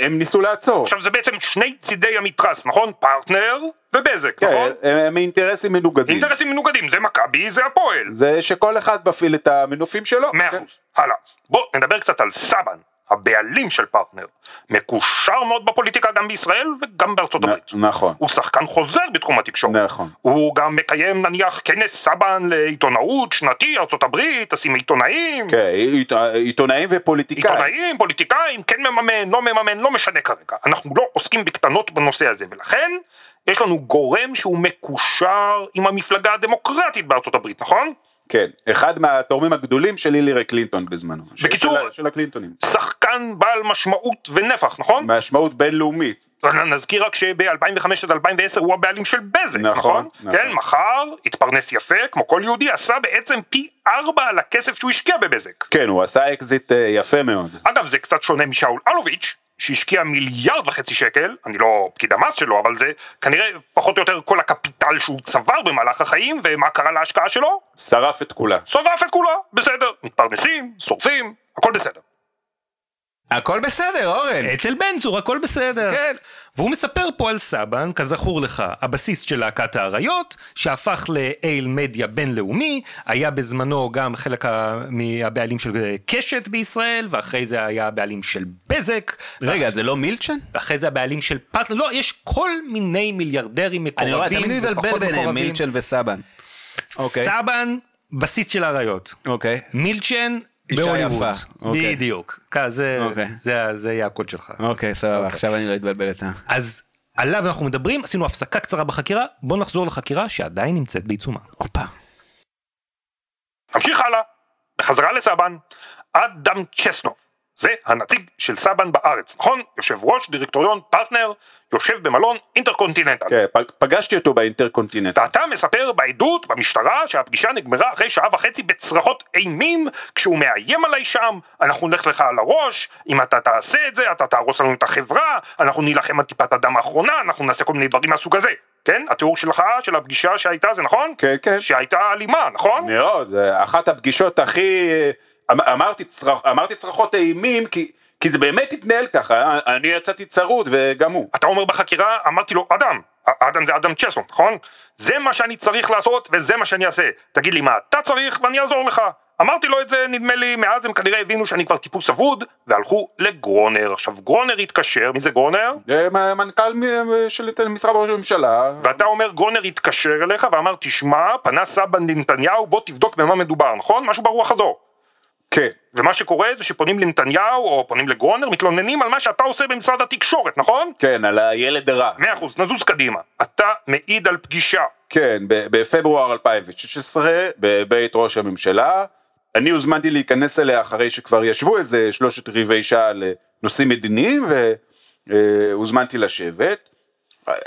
הם ניסו לעצור. עכשיו זה בעצם שני צידי המתרס, נכון? פרטנר ובזק, נכון? הם אינטרסים מנוגדים. אינטרסים מנוגדים, זה מכבי, זה הפועל. זה שכל אחד מפעיל את המנופים שלו. מאה אחוז, הלאה. בוא נדבר קצת על סבן. הבעלים של פרטנר, מקושר מאוד בפוליטיקה גם בישראל וגם בארצות נ, הברית. נכון. הוא שחקן חוזר בתחום התקשורת. נכון. הוא גם מקיים נניח כנס סבן לעיתונאות שנתי, ארצות הברית, עשים עיתונאים. כן, עית, עיתונאים ופוליטיקאים. עיתונאים, פוליטיקאים, כן מממן, לא מממן, לא משנה כרגע. אנחנו לא עוסקים בקטנות בנושא הזה, ולכן יש לנו גורם שהוא מקושר עם המפלגה הדמוקרטית בארצות הברית, נכון? כן, אחד מהתורמים הגדולים של הילרי קלינטון בזמנו. בקיצור, של, של הקלינטונים. שחקן בעל משמעות ונפח, נכון? משמעות בינלאומית. נזכיר רק שב-אלפיים וחמש עד אלפיים ועשר הוא הבעלים של בזק, נכון? נכון? נכון. כן, מחר, התפרנס יפה, כמו כל יהודי, עשה בעצם פי ארבע על הכסף שהוא השקיע בבזק. כן, הוא עשה אקזיט יפה מאוד. אגב, זה קצת שונה משאול אלוביץ', שהשקיע מיליארד וחצי שקל, אני לא פקיד המס שלו, אבל זה כנראה פחות או יותר כל הקפיטל שהוא צבר במהלך החיים, ומה קרה להשקעה שלו? שרף את כולה. שרף את כולה, בסדר. מתפרנסים, שורפים, הכל בסדר. הכל בסדר, אורן. אצל בן צור, הכל בסדר. כן. והוא מספר פה על סבן, כזכור לך, הבסיס של להקת העריות, שהפך לאייל מדיה בינלאומי, היה בזמנו גם חלק מהבעלים של קשת בישראל, ואחרי זה היה הבעלים של בזק. רגע, זה לא מילצ'ן? ואחרי זה הבעלים של פרטנר, לא, יש כל מיני מיליארדרים מקורבים, אני רואה, תמיד נדלבל ביניהם, מילצ'ן וסבן. סבן, בסיס של העריות. אוקיי. מילצ'ן, בהוליווד, בדיוק, זה היה הקוד שלך. אוקיי, סבבה, עכשיו אני לא אתבלבל את ה... אז עליו אנחנו מדברים, עשינו הפסקה קצרה בחקירה, בואו נחזור לחקירה שעדיין נמצאת בעיצומה. אופה. נמשיך הלאה, בחזרה לסבן, אדם צ'סנוף, זה הנציג של סבן בארץ, נכון? יושב ראש דירקטוריון פרטנר, יושב במלון אינטרקונטיננטל. כן, פגשתי אותו באינטרקונטיננטל. ואתה מספר בעדות במשטרה שהפגישה נגמרה אחרי שעה וחצי בצרחות אימים, כשהוא מאיים עליי שם, אנחנו נלך לך על הראש, אם אתה תעשה את זה, אתה תהרוס לנו את החברה, אנחנו נילחם על טיפת הדם האחרונה, אנחנו נעשה כל מיני דברים מהסוג הזה. כן? התיאור שלך, של הפגישה שהייתה, זה נכון? כן, כן. שהייתה אלימה, נכון? מאוד, אחת הפגישות הכי... אמרתי, צרח, אמרתי צרחות אימים, כי, כי זה באמת התנהל ככה, אני יצאתי צרוד וגם הוא. אתה אומר בחקירה, אמרתי לו, אדם, אדם זה אדם צ'סון, נכון? זה מה שאני צריך לעשות וזה מה שאני אעשה, תגיד לי מה אתה צריך ואני אעזור לך. אמרתי לו את זה, נדמה לי, מאז הם כנראה הבינו שאני כבר טיפוס עבוד, והלכו לגרונר. עכשיו, גרונר התקשר, מי זה גרונר? מנכ"ל של משרד ראש הממשלה. ואתה אומר, גרונר התקשר אליך ואמר, תשמע, פנה סבן לנתניהו, בוא תבדוק במה מדובר, נכון? משהו ברוח הזו. כן. ומה שקורה זה שפונים לנתניהו או פונים לגרונר, מתלוננים על מה שאתה עושה במשרד התקשורת, נכון? כן, על הילד הרע. מאה אחוז, נזוז קדימה. אתה מעיד על פגישה. כן, בפברואר אלפיים ושש עשרה, בבית ראש הממשלה, אני הוזמנתי להיכנס אליה אחרי שכבר ישבו איזה שלושת רבעי שעה לנושאים מדיניים, והוזמנתי לשבת.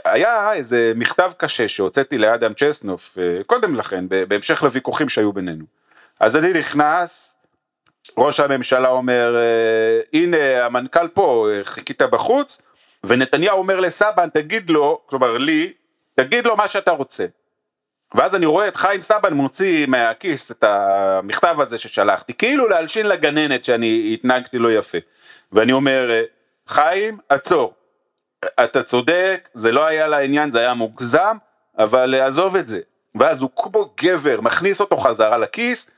היה איזה מכתב קשה שהוצאתי לאדם צ'סנוף, קודם לכן, בהמשך לוויכוחים שהיו בינינו. אז אני נכנס... ראש הממשלה אומר, הנה המנכ"ל פה, חיכית בחוץ, ונתניהו אומר לסבן, תגיד לו, כלומר לי, תגיד לו מה שאתה רוצה. ואז אני רואה את חיים סבן מוציא מהכיס את המכתב הזה ששלחתי, כאילו להלשין לגננת שאני התנהגתי לו יפה. ואני אומר, חיים, עצור, אתה צודק, זה לא היה לעניין, זה היה מוגזם, אבל עזוב את זה. ואז הוא כמו גבר, מכניס אותו חזרה לכיס,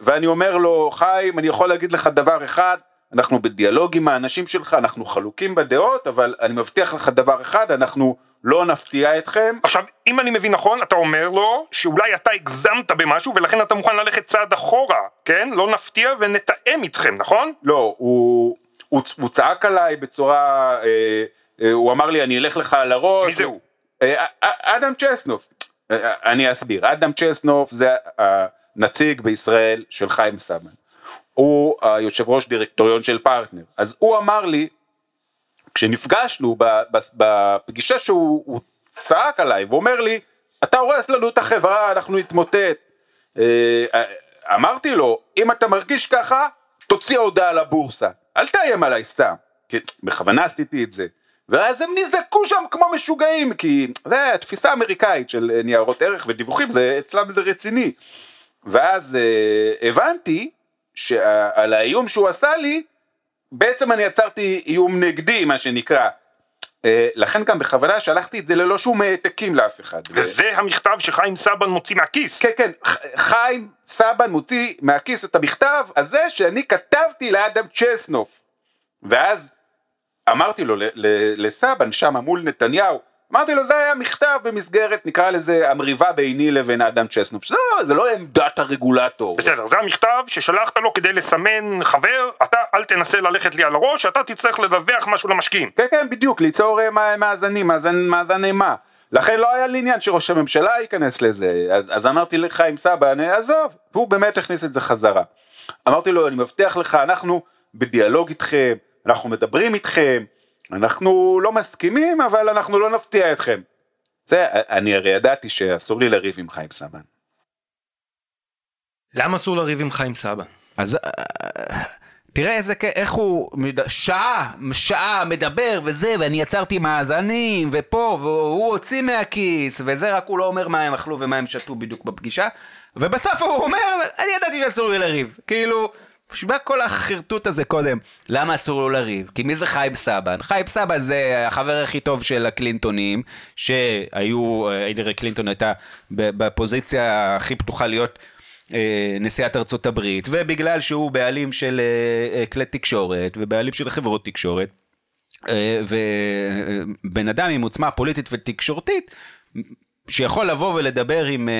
ואני אומר לו, חיים, אני יכול להגיד לך דבר אחד, אנחנו בדיאלוג עם האנשים שלך, אנחנו חלוקים בדעות, אבל אני מבטיח לך דבר אחד, אנחנו לא נפתיע אתכם. עכשיו, אם אני מבין נכון, אתה אומר לו שאולי אתה הגזמת במשהו, ולכן אתה מוכן ללכת צעד אחורה, כן? לא נפתיע ונתאם איתכם, נכון? לא, הוא, הוא, הוא צעק עליי בצורה, אה, אה, הוא אמר לי, אני אלך לך על הראש. מי זה הוא? אה, אדם צ'סנוף. אה, אני אסביר, אדם צ'סנוף זה הנציג בישראל של חיים סבן. הוא היושב ראש דירקטוריון של פרטנר, אז הוא אמר לי, כשנפגשנו בפגישה שהוא צעק עליי, והוא אומר לי, אתה הורס לנו את החברה, אנחנו נתמוטט, אמרתי לו, אם אתה מרגיש ככה, תוציא הודעה לבורסה, אל תאיים עליי סתם, כי בכוונה עשיתי את זה, ואז הם נזדקו שם כמו משוגעים, כי זה התפיסה האמריקאית של ניירות ערך ודיווחים, אצלם זה רציני, ואז הבנתי, שעל האיום שהוא עשה לי, בעצם אני יצרתי איום נגדי, מה שנקרא. לכן גם בכוונה שלחתי את זה ללא שום העתקים לאף אחד. וזה המכתב שחיים סבן מוציא מהכיס. כן, כן, חיים סבן מוציא מהכיס את המכתב הזה שאני כתבתי לאדם צ'סנוף. ואז אמרתי לו לסבן, שם מול נתניהו, אמרתי לו, זה היה מכתב במסגרת, נקרא לזה, המריבה ביני לבין אדם צ'סנוף, שזה זה לא עמדת הרגולטור. בסדר, זה המכתב ששלחת לו כדי לסמן חבר, אתה אל תנסה ללכת לי על הראש, אתה תצטרך לדווח משהו למשקיעים. כן, כן, בדיוק, ליצור מאזנים, מאזן אימה. לכן לא היה לי עניין שראש הממשלה ייכנס לזה, אז, אז אמרתי לך עם סבא, אני אעזוב, והוא באמת הכניס את זה חזרה. אמרתי לו, אני מבטיח לך, אנחנו בדיאלוג איתכם, אנחנו מדברים איתכם, אנחנו לא מסכימים, אבל אנחנו לא נפתיע אתכם. זה, אני הרי ידעתי שאסור לי לריב עם חיים סבן. למה אסור לריב עם חיים סבן? אז תראה איזה, איך הוא שעה, שעה מדבר וזה, ואני יצרתי מאזנים, ופה, והוא הוציא מהכיס, וזה רק הוא לא אומר מה הם אכלו ומה הם שתו בדיוק בפגישה, ובסוף הוא אומר, אני ידעתי שאסור לי לריב, כאילו... שבא כל החרטוט הזה קודם, למה אסור לו לריב? כי מי זה חיים סבן? חיים סבן זה החבר הכי טוב של הקלינטונים, שהיו, הילרי קלינטון הייתה בפוזיציה הכי פתוחה להיות נשיאת ארצות הברית, ובגלל שהוא בעלים של כלי תקשורת, ובעלים של חברות תקשורת, ובן אדם עם עוצמה פוליטית ותקשורתית, שיכול לבוא ולדבר עם uh,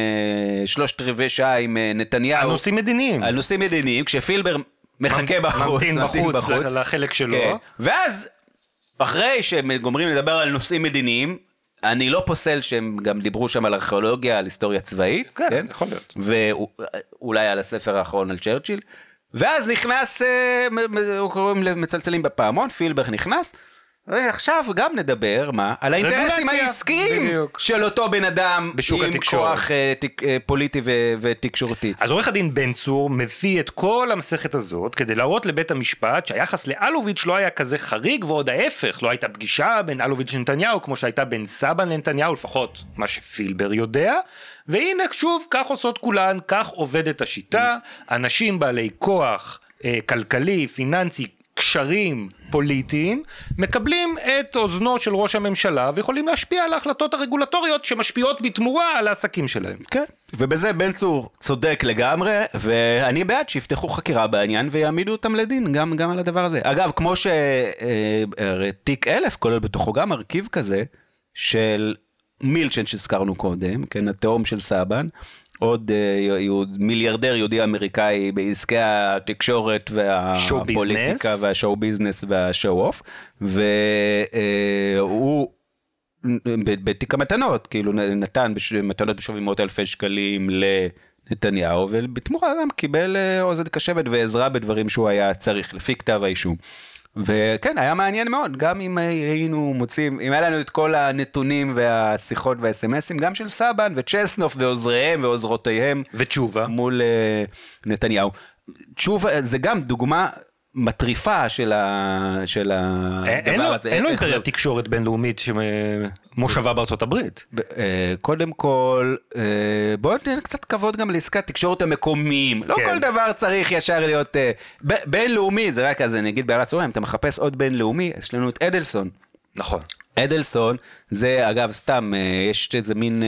שלושת רבעי שעה עם uh, נתניהו. על נושאים מדיניים. על נושאים מדיניים, כשפילבר מחכה בחוץ. ממתין בחוץ, לחלק שלו. כן. ואז, אחרי שהם גומרים לדבר על נושאים מדיניים, אני לא פוסל שהם גם דיברו שם על ארכיאולוגיה, על היסטוריה צבאית. כן, כן? יכול להיות. ואולי על הספר האחרון על צ'רצ'יל. ואז נכנס, הוא קוראים למצלצלים בפעמון, פילבר נכנס, ועכשיו גם נדבר, מה? על האינטרסים העסקיים של אותו בן אדם עם כוח פוליטי ותקשורתי. אז עורך הדין בן צור מביא את כל המסכת הזאת כדי להראות לבית המשפט שהיחס לאלוביץ' לא היה כזה חריג, ועוד ההפך, לא הייתה פגישה בין אלוביץ' לנתניהו כמו שהייתה בין סבן לנתניהו, לפחות מה שפילבר יודע. והנה שוב, כך עושות כולן, כך עובדת השיטה, אנשים בעלי כוח כלכלי, פיננסי, קשרים פוליטיים, מקבלים את אוזנו של ראש הממשלה, ויכולים להשפיע על ההחלטות הרגולטוריות, שמשפיעות בתמורה על העסקים שלהם. כן, ובזה בן צור צודק לגמרי, ואני בעד שיפתחו חקירה בעניין, ויעמידו אותם לדין, גם, גם על הדבר הזה. אגב, כמו שתיק אלף, כולל בתוכו גם מרכיב כזה, של מילצ'ן שהזכרנו קודם, כן, התאום של סבן, עוד מיליארדר יהודי אמריקאי בעסקי התקשורת והפוליטיקה והשואו ביזנס והשואו אוף, והוא בתיק המתנות, כאילו נתן מתנות בשווי מאות אלפי שקלים לנתניהו, ובתמורה גם קיבל אוזן קשבת ועזרה בדברים שהוא היה צריך לפי כתב האישום. וכן, היה מעניין מאוד, גם אם היינו מוצאים, אם היה לנו את כל הנתונים והשיחות והאס-אמסים, גם של סבן וצ'סנוף ועוזריהם ועוזרותיהם. ותשובה. מול uh, נתניהו. תשובה, זה גם דוגמה מטריפה של, ה, של הדבר הזה. אין לו אימפריה תקשורת בינלאומית שמושבה בארצות הברית. קודם כל, בואו נתן קצת כבוד גם לעסקת תקשורת המקומיים. לא כל דבר צריך ישר להיות בינלאומי, זה רק אז אני אגיד בהערת צורם, אתה מחפש עוד בינלאומי, יש לנו את אדלסון. נכון. אדלסון, זה אגב סתם, יש איזה מין...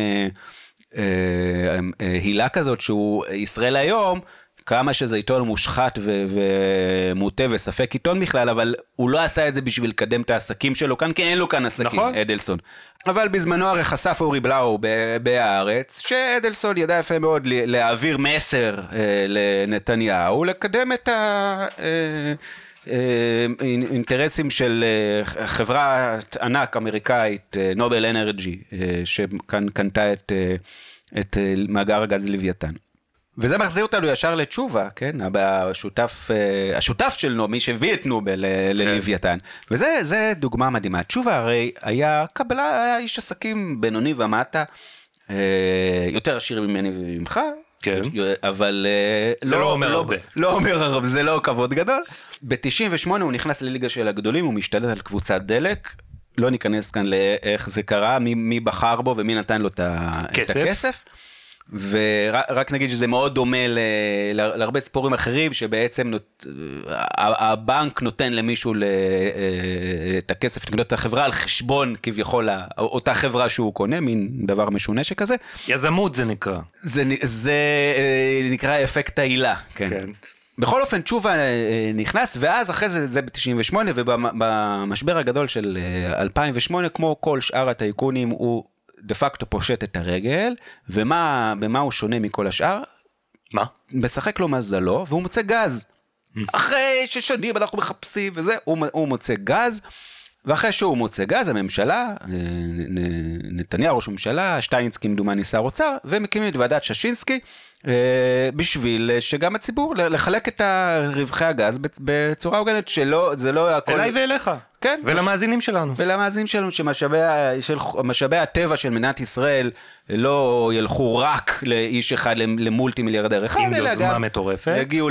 הילה כזאת שהוא ישראל היום, כמה שזה עיתון מושחת ומוטה וספק עיתון בכלל, אבל הוא לא עשה את זה בשביל לקדם את העסקים שלו כאן, כי אין לו כאן עסקים, אדלסון. אבל בזמנו הרי חשף אורי בלאו בארץ, שאדלסון ידע יפה מאוד להעביר מסר לנתניהו, לקדם את ה... אינטרסים של חברת ענק אמריקאית נובל אנרג'י שקנתה את את מאגר הגז לוויתן. וזה מחזיר אותנו ישר לתשובה, כן, השותף השותף של נובל, מי שהביא את נובל ללוויתן. וזה זה דוגמה מדהימה. תשובה הרי היה קבלה, היה איש עסקים בינוני ומטה, יותר עשיר ממני וממך, כן. אבל זה לא, לא אומר הרבה. לא, לא אומר הרבה, זה לא כבוד גדול. ב-תשעים ושמונה הוא נכנס לליגה של הגדולים, הוא משתלט על קבוצת דלק, לא ניכנס כאן לאיך זה קרה, מי, מי בחר בו ומי נתן לו את הכסף, ורק נגיד שזה מאוד דומה ל, לה, להרבה ספורים אחרים, שבעצם נות, הבנק נותן למישהו ל, את הכסף, נקנות את החברה, על חשבון כביכול, אותה חברה שהוא קונה, מין דבר משונה שכזה. יזמות זה נקרא. זה, זה נקרא אפקט העילה, כן. כן. בכל אופן, תשובה נכנס, ואז אחרי זה, זה ב-תשעים ושמונה, ובמשבר הגדול של אלפיים ושמונה, כמו כל שאר הטייקונים, הוא דה פקטו פושט את הרגל, ומה, במה הוא שונה מכל השאר? מה? משחק לו מזלו, והוא מוצא גז. אחרי ששנים אנחנו מחפשים וזה, הוא, הוא מוצא גז, ואחרי שהוא מוצא גז, הממשלה, נתניהו ראש הממשלה, שטייניץ כמדומני שר אוצר, ומקימים את ועדת ששינסקי, בשביל שגם הציבור, לחלק את רווחי הגז בצורה הוגנת, שלא, זה לא הכל... אליי ואליך. כן. ולמאזינים שלנו. ולמאזינים שלנו, שמשאבי הטבע של מדינת ישראל, לא ילכו רק לאיש אחד, למולטי מיליארדר אחד, אלא גם... עם יוזמה מטורפת. יגיעו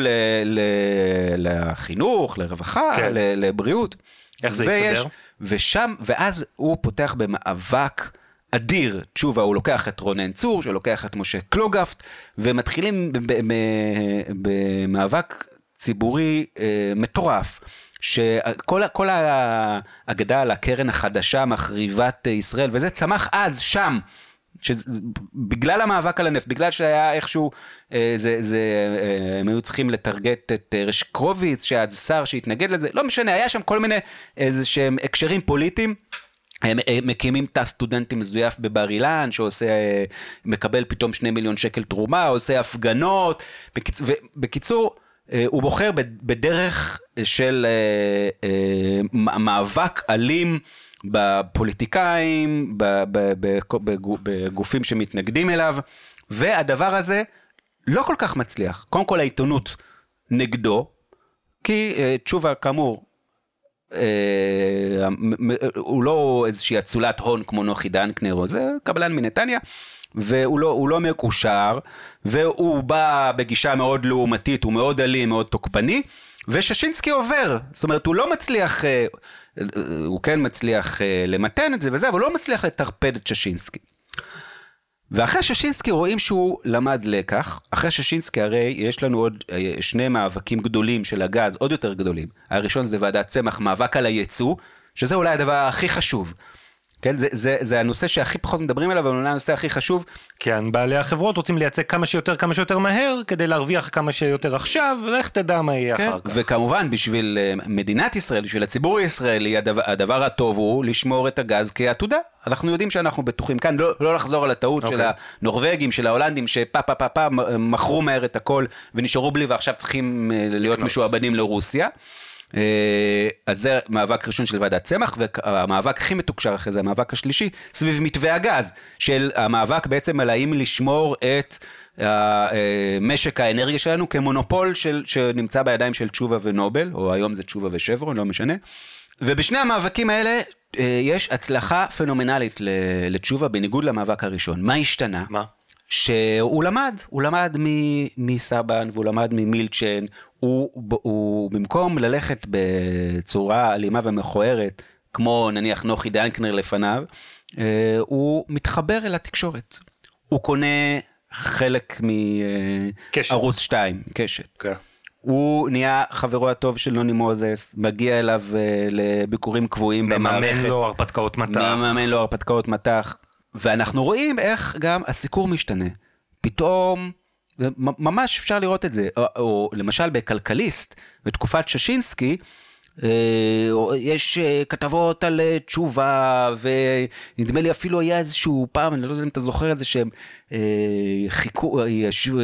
לחינוך, לרווחה, לבריאות. איך זה יסתדר? ושם, ואז הוא פותח במאבק... אדיר, תשובה, הוא לוקח את רונן צור, שלוקח את משה קלוגפט, ומתחילים במאבק ציבורי מטורף, שכל ההגדה על הקרן החדשה, מחריבת ישראל, וזה צמח אז, שם, בגלל המאבק על הנפט, בגלל שהיה איכשהו, הם היו צריכים לתרגט את רשקוביץ, שאז שר שהתנגד לזה, לא משנה, היה שם כל מיני איזשהם הקשרים פוליטיים, הם מקימים את הסטודנטים מזויף בבר אילן, שעושה, מקבל פתאום שני מיליון שקל תרומה, עושה הפגנות, בקיצור, הוא בוחר בדרך של מאבק אלים בפוליטיקאים, בגופים שמתנגדים אליו, והדבר הזה לא כל כך מצליח. קודם כל העיתונות נגדו, כי תשובה כאמור, הוא לא איזושהי אצולת הון כמו נוחי דנקנר, או זה קבלן מנתניה, והוא לא, הוא לא מקושר, והוא בא בגישה מאוד לעומתית, הוא מאוד אלים, מאוד תוקפני, וששינסקי עובר, זאת אומרת הוא לא מצליח, הוא כן מצליח למתן את זה וזה, אבל הוא לא מצליח לטרפד את ששינסקי. ואחרי ששינסקי רואים שהוא למד לקח, אחרי ששינסקי הרי יש לנו עוד שני מאבקים גדולים של הגז, עוד יותר גדולים. הראשון זה ועדת צמח, מאבק על הייצוא, שזה אולי הדבר הכי חשוב. כן, זה, זה, זה הנושא שהכי פחות מדברים עליו, אבל אולי הנושא הכי חשוב. כן, בעלי החברות רוצים לייצא כמה שיותר, כמה שיותר מהר, כדי להרוויח כמה שיותר עכשיו, לך תדע מה יהיה אחר כך. וכמובן, בשביל מדינת ישראל, בשביל הציבור הישראלי, הדבר הטוב הוא לשמור את הגז כעתודה. אנחנו יודעים שאנחנו בטוחים כאן, לא, לא לחזור על הטעות okay. של הנורווגים, של ההולנדים, שפה פה פה פה מכרו מהר את הכל, ונשארו בלי, ועכשיו צריכים להיות משועבדים לרוסיה. אז זה מאבק ראשון של ועדת צמח, והמאבק הכי מתוקשר אחרי זה, המאבק השלישי, סביב מתווה הגז, של המאבק בעצם על האם לשמור את משק האנרגיה שלנו, כמונופול של, שנמצא בידיים של תשובה ונובל, או היום זה תשובה ושברון, לא משנה, ובשני המאבקים האלה, יש הצלחה פנומנלית לתשובה, בניגוד למאבק הראשון. מה השתנה? מה? שהוא למד, הוא למד מסבן, והוא למד ממילצ'ן, הוא, הוא במקום ללכת בצורה אלימה ומכוערת, כמו נניח נוחי דנקנר לפניו, הוא מתחבר אל התקשורת. הוא קונה חלק מערוץ שתיים, קשת. כן. הוא נהיה חברו הטוב של נוני מוזס, מגיע אליו לביקורים קבועים במערכת. מממן לו הרפתקאות מתח. מממן לו הרפתקאות מתח. ואנחנו רואים איך גם הסיקור משתנה. פתאום, ממש אפשר לראות את זה, או, או למשל בכלכליסט, בתקופת ששינסקי, יש כתבות על תשובה, ונדמה לי אפילו היה איזשהו פעם, אני לא יודע אם אתה זוכר את זה, שהם חיכו,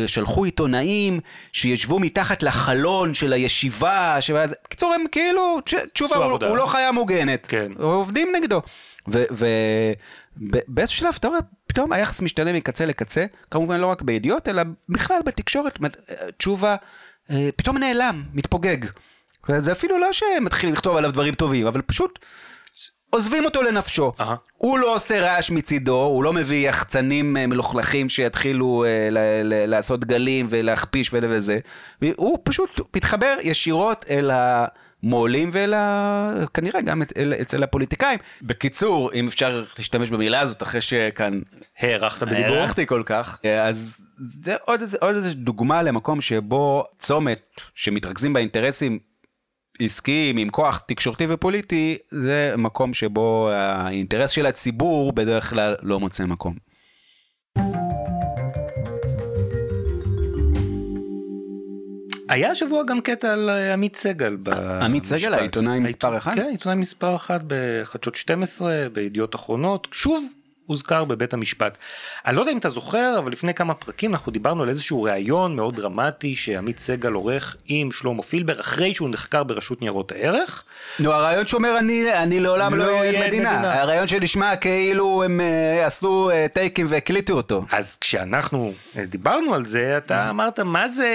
שלחו עיתונאים שישבו מתחת לחלון של הישיבה, בקיצור הם כאילו, תשובה הוא לא חיה מוגנת, עובדים נגדו, ובאיזשהו שלב אתה רואה, פתאום היחס משתנה מקצה לקצה, כמובן לא רק בידיעות, אלא בכלל בתקשורת, תשובה פתאום נעלם, מתפוגג, זה אפילו לא שמתחילים לכתוב עליו דברים טובים, אבל פשוט עוזבים אותו לנפשו. Uh-huh. הוא לא עושה רעש מצידו, הוא לא מביא יחצנים מלוכלכים שיתחילו uh, ל- ל- לעשות גלים ולהכפיש ולזה. הוא פשוט מתחבר ישירות אל המעולים ואל ה... כנראה גם אל, אצל הפוליטיקאים. בקיצור, אם אפשר להשתמש במילה הזאת אחרי שכאן... הערכת בדיבור. הערכתי כל כך. אז זה עוד איזה, עוד איזה דוגמה למקום שבו צומת שמתרכזים באינטרסים עסקיים, עם כוח תקשורתי ופוליטי, זה מקום שבו האינטרס של הציבור בדרך כלל לא מוצא מקום. היה השבוע גם קטע על עמית סגל. עמית סגל, העיתונאי מספר אחד? כן, עיתונאי מספר אחד בחדשות שתים עשרה, בידיעות אחרונות, שוב הוזכר בבית המשפט. אני לא יודע אם אתה זוכר, אבל לפני כמה פרקים אנחנו דיברנו על איזשהו ראיון מאוד דרמטי שעמית סגל עורך עם שלמה פילבר אחרי שהוא נחקר ברשות ניירות הערך. נו, הרעיון שאומר אני, אני לעולם לא יהיה מדינה. הרעיון שנשמע כאילו הם עשו טייקים והקליטו אותו. אז כשאנחנו דיברנו על זה, אתה אמרת מה זה,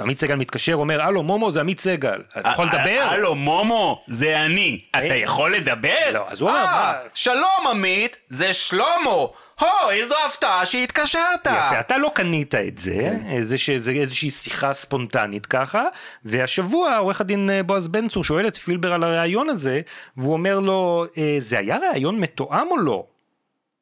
עמית סגל מתקשר, אומר, אלו מומו זה עמית סגל, אתה יכול לדבר? אלו מומו זה אני, אתה יכול לדבר? לא, אז הוא אמר, שלום עמית, זה שלמה, הו, איזו הפתעה שהתקשרת. יפה, אתה לא קנית את זה, זה איזושהי שיחה ספונטנית ככה, והשבוע עורך הדין בועז בן צור שואל את פילבר על הרעיון הזה, והוא אומר לו, זה היה רעיון מתואם או לא?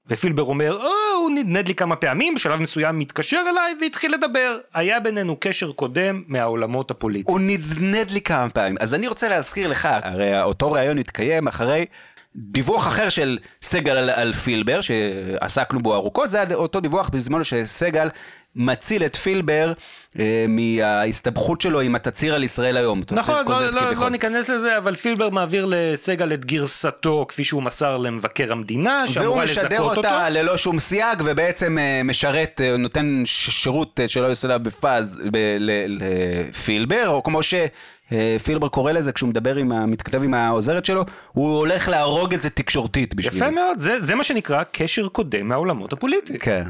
ופילבר אומר, הוא נדנד לי כמה פעמים, בשלב מסוים מתקשר אליי והתחיל לדבר, היה בינינו קשר קודם מהעולמות הפוליטיים. הוא נדנד לי כמה פעמים, אז אני רוצה להזכיר לך, הרי אותו רעיון התקיים אחרי דיווח אחר של סגל על, על פילבר, שעסקנו בו ארוכות, זה אותו דיווח בזמן שסגל מציל את פילבר אה, מההסתבכות שלו עם התציר על ישראל היום. נכון, לא, לא, לא ניכנס לזה, אבל פילבר מעביר לסגל את גרסתו, כפי שהוא מסר למבקר המדינה, והוא משדר אותה אותו. ללא שום סייג, ובעצם אה, משרת, אה, נותן שירות אה, שלא יסודה בפאז לפילבר, או כמו ש... פילבר קורא לזה, כשהוא מדבר עם המתכתב עם העוזרת שלו, הוא הולך להרוג את זה תקשורתית בשבילי. יפה מאוד, זה, זה מה שנקרא קשר קודם מהעולמות הפוליטיים. כן.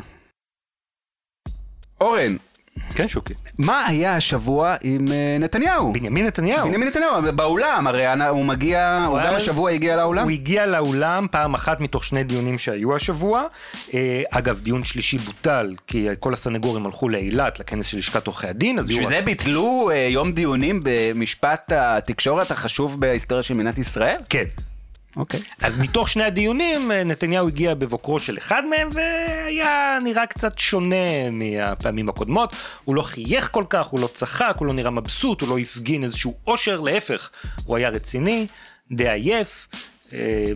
אורן. כן, שוקי. מה היה השבוע עם נתניהו? בנימין נתניהו. בנימין נתניהו, באולם, הרי הוא מגיע, הוא גם השבוע הגיע לאולם? הוא הגיע לאולם פעם אחת מתוך שני דיונים שהיו השבוע, אגב, דיון שלישי בוטל, כי כל הסנגורים הלכו לאילת, לכנס של לשכת עורכי הדין, בשביל זה ביטלו יום דיונים במשפט התקשורת החשוב בהיסטוריה של מדינת ישראל? כן. אוקיי. אז מתוך שני הדיונים, נתניהו הגיע בבוקרו של אחד מהם, והיה נראה קצת שונה מהפעמים הקודמות, הוא לא חייך כל כך, הוא לא צחק, הוא לא נראה מבסוט, הוא לא הפגין איזשהו עושר, להפך, הוא היה רציני, די עייף,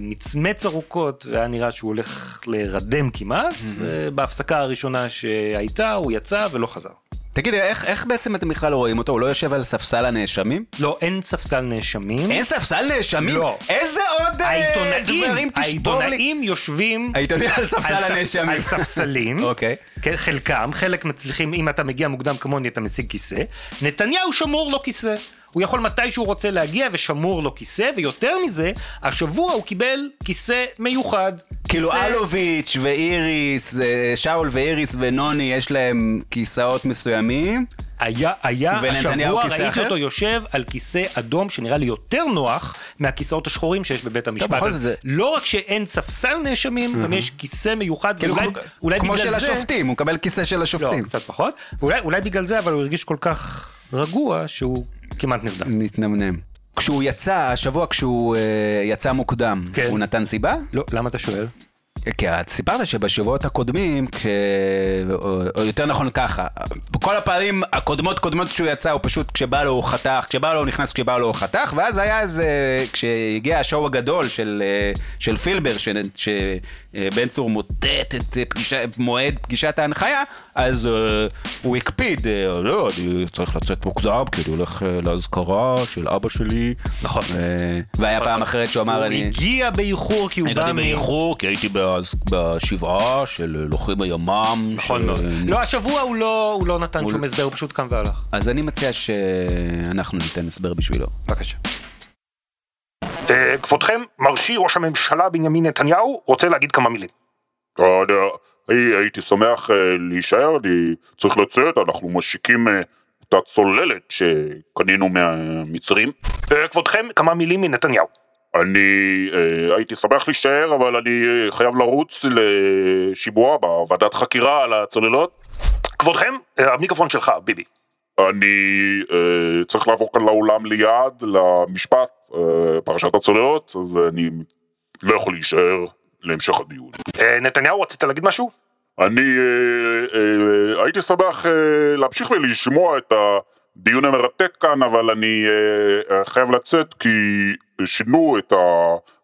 מצמץ ארוכות, והיה נראה שהוא הולך לרדם כמעט, ובהפסקה הראשונה שהייתה, הוא יצא ולא חזר. תגידי, איך, איך בעצם אתם בכלל רואים אותו? הוא לא יושב על ספסל הנאשמים? לא, אין ספסל נאשמים. אין ספסל נאשמים? לא. איזה עוד העיתונאים, דברים תשבור לי? העיתונאים יושבים... העיתונאים על ספסל על הנאשמים. על ספסלים. אוקיי. okay. חלקם, חלק מצליחים, אם אתה מגיע מוקדם כמוני, אתה משיג כיסא. נתניהו שמור לו כיסא. הוא יכול מתי שהוא רוצה להגיע ושמור לו כיסא, ויותר מזה, השבוע הוא קיבל כיסא מיוחד. כאילו אלוביץ' ואיריס, שאול ואיריס ונוני, יש להם כיסאות מסוימים. היה, היה, השבוע ראיתי אותו יושב על כיסא אדום, שנראה לי יותר נוח מהכיסאות השחורים שיש בבית המשפט. לא רק שאין ספסל נאשמים, גם יש כיסא מיוחד, כמו של השופטים, הוא קבל כיסא של השופטים. לא, קצת פחות. ואולי בגלל זה, אבל הוא הרגיש כל כך רגוע, שהוא כמעט נבדם. נתנמנם. כשהוא יצא, השבוע כשהוא יצא מוקדם, הוא נתן סיבה? לא, למה אתה שואל? כי את סיפרת שבשבועות הקודמים, או יותר נכון ככה, בכל הפעמים הקודמות קודמות שהוא יצא, הוא פשוט כשבא לו הוא חתך, כשבא לו הוא נכנס, כשבא לו הוא חתך, ואז היה איזה, כשהגיע השואו הגדול של, של פילבר, ש, שבן צור מוטט את פגיש, מועד פגישת ההנחיה, אז הוא הקפיד, לא, אני צריך לצאת מוקדם, כי אני הולך להזכרה של אבא שלי. נכון. והיה פעם אחרת שהוא אמר, אני... הוא הגיע באיחור, כי הוא בא... אני באיחור, כי הייתי ב... בשבעה של לוחם הימ"מ. נכון מאוד. לא, השבוע הוא לא נתן שום הסבר, הוא פשוט קם והלך. אז אני מציע שאנחנו ניתן הסבר בשבילו. בבקשה. כבודכם, מרשי ראש הממשלה בנימין נתניהו רוצה להגיד כמה מילים. הייתי שמח להישאר, אני צריך לצאת, אנחנו משיקים את הצוללת שקנינו מהמצרים. כבודכם, כמה מילים מנתניהו. אני אה, הייתי שמח להישאר, אבל אני חייב לרוץ לשיבוע בוועדת חקירה על הצוללות. כבודכם, המיקרופון שלך, ביבי. אני אה, צריך לעבור כאן לאולם ליד, למשפט, אה, פרשת הצוללות, אז אני לא יכול להישאר להמשך הדיון. אה, נתניהו, רצית להגיד משהו? אני אה, אה, הייתי שמח אה, להמשיך ולשמוע את ה... דיון המרתק כאן, אבל אני אה, חייב לצאת כי שינו את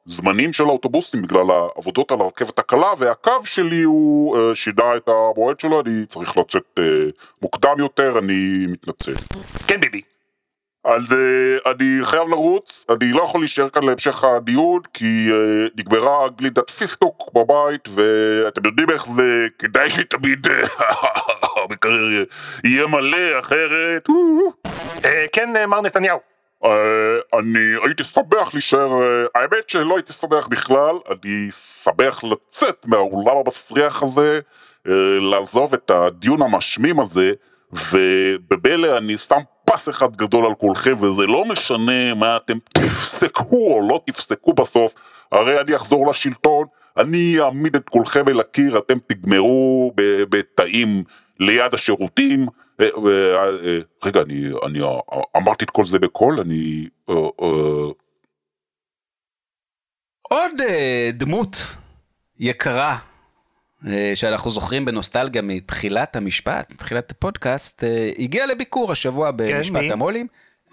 הזמנים של האוטובוסים בגלל העבודות על הרכבת הקלה, והקו שלי הוא אה, שינה את המועד שלו, אני צריך לצאת אה, מוקדם יותר, אני מתנצל. כן ביבי. אז אה, אני חייב לרוץ, אני לא יכול להישאר כאן להמשך הדיון, כי אה, נגמרה גלידת פיסטוק בבית, ואתם יודעים איך זה, כדאי שתמיד... המקרר יהיה מלא אחרת. כן, מר נתניהו. אני הייתי שמח להישאר, האמת שלא הייתי שמח בכלל, אני שמח לצאת מהאולם המסריח הזה, לעזוב את הדיון המשמים הזה, ובבלה אני שם פס אחד גדול על כולכם, וזה לא משנה מה אתם תפסקו או לא תפסקו בסוף, הרי אני אחזור לשלטון, אני אעמיד את כולכם אל הקיר, אתם תגמרו בתאים ליד השירותים, רגע, אני אמרתי את כל זה בקול, אני... עוד דמות יקרה, שאנחנו זוכרים בנוסטלגיה מתחילת המשפט, מתחילת הפודקאסט, הגיע לביקור השבוע במשפט המולים,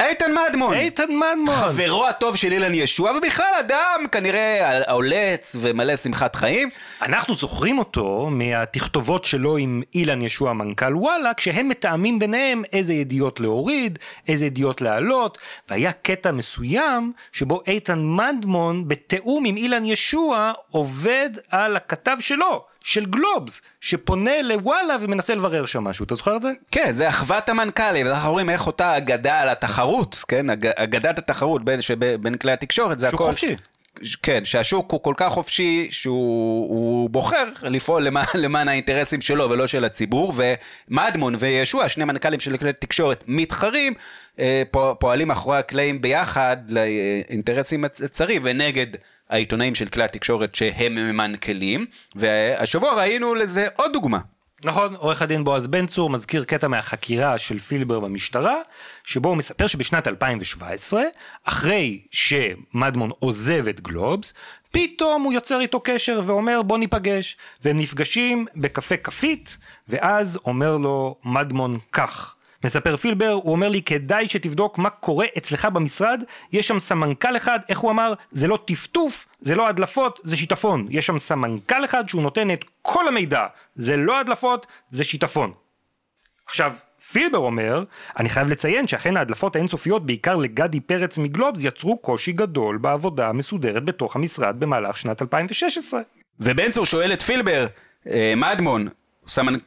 איתן מדמון. איתן מדמון. חברו הטוב של אילן ישוע, ובכלל אדם כנראה עולץ ומלא שמחת חיים. אנחנו זוכרים אותו מהתכתובות שלו עם אילן ישוע מנכ"ל וואלה, כשהם מתאמים ביניהם איזה ידיעות להוריד, איזה ידיעות להעלות, והיה קטע מסוים שבו איתן מדמון בתיאום עם אילן ישוע עובד על הכתב שלו. של גלובס, שפונה לוואלה ומנסה לברר שם משהו, אתה זוכר את זה? כן, זה אחוות המנכ"לים, אנחנו רואים איך אותה אגדה על התחרות, כן, אגדת התחרות בין, שב, בין כלי התקשורת, זה הכל... שוק חופשי. כן, שהשוק הוא כל כך חופשי, שהוא בוחר לפעול למען, למען האינטרסים שלו ולא של הציבור, ומדמון וישוע, שני מנכ"לים של כלי התקשורת מתחרים, פועלים אחרי הקלעים ביחד לאינטרסים הצרים ונגד... העיתונאים של כלי התקשורת שהם ממנכלים, והשבוע ראינו לזה עוד דוגמה. נכון, עורך הדין בועז בן צור מזכיר קטע מהחקירה של פילבר במשטרה, שבו הוא מספר שבשנת אלפיים שבע עשרה, אחרי שמדמון עוזב את גלובס, פתאום הוא יוצר איתו קשר ואומר בוא ניפגש, והם נפגשים בקפה קפית, ואז אומר לו מדמון כך. מספר פילבר, הוא אומר לי, כדאי שתבדוק מה קורה אצלך במשרד, יש שם סמנכ"ל אחד, איך הוא אמר, זה לא טפטוף, זה לא הדלפות, זה שיטפון, יש שם סמנכ"ל אחד שהוא נותן את כל המידע, זה לא הדלפות, זה שיטפון. עכשיו, פילבר אומר, אני חייב לציין שאכן ההדלפות האינסופיות, בעיקר לגדי פרץ מגלובס, יצרו קושי גדול בעבודה מסודרת בתוך המשרד במהלך שנת אלפיים ושש עשרה. ובן צור שואל את פילבר, מדמון,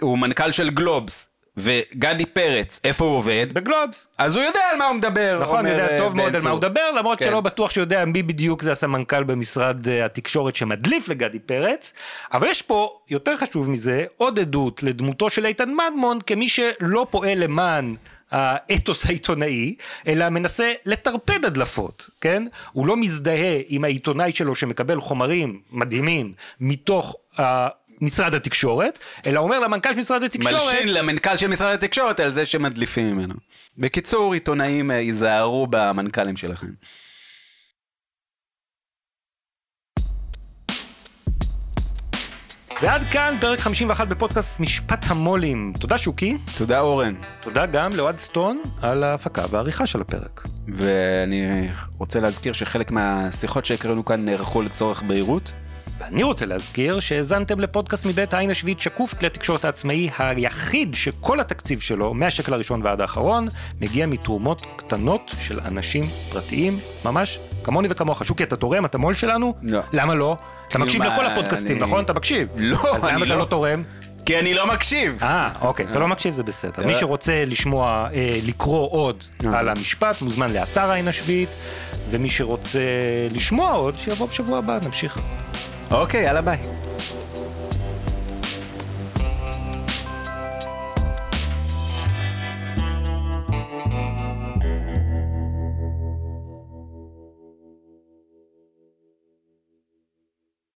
הוא מנכ"ל של גלובס, וגדי פרץ, איפה הוא עובד? בגלובס. אז הוא יודע על מה הוא מדבר. נכון, הוא יודע טוב מאוד על מה הוא מדבר, למרות שלא בטוח שיודע מי בדיוק זה הסמנכ"ל במשרד התקשורת שמדליף לגדי פרץ, אבל יש פה, יותר חשוב מזה, עוד עדות לדמותו של איתן מדמון, כמי שלא פועל למען האתוס העיתונאי, אלא מנסה לטרפד הדלפות, כן? הוא לא מזדהה עם העיתונאי שלו שמקבל חומרים מדהימים מתוך ה... משרד התקשורת, אלא אומר למנכ"ל של משרד התקשורת... מלשין למנכ"ל של משרד התקשורת על זה שמדליפים ממנו. בקיצור, עיתונאים ייזהרו במנכ"לים שלכם. ועד כאן פרק חמישים ואחת בפודקאסט משפט המולים. תודה שוקי. תודה אורן. תודה גם לאוהד סטון על ההפקה והעריכה של הפרק. ואני רוצה להזכיר שחלק מהשיחות שהקראנו כאן נערכו לצורך בהירות. ואני רוצה להזכיר שהזנתם לפודקאסט מבית העין השביעית שקוף כלי התקשורת העצמאי היחיד שכל התקציב שלו, מהשקל הראשון ועד האחרון, מגיע מתרומות קטנות של אנשים פרטיים, ממש כמוני וכמוך. שוקי, אתה תורם, אתה מול שלנו? לא. למה לא? אתה מקשיב לכל הפודקאסטים, נכון? אתה מקשיב? לא, אז למה אתה לא תורם? כי אני לא מקשיב. אה, אוקיי, אתה לא מקשיב, זה בסדר. מי שרוצה לשמוע, לקרוא עוד על המשפט, מוזמן לאתר העין השביעית, ומי שרוצה לשמוע עוד, שיבוא בשבוע הבא, נמשיך. אוקיי, יאללה ביי.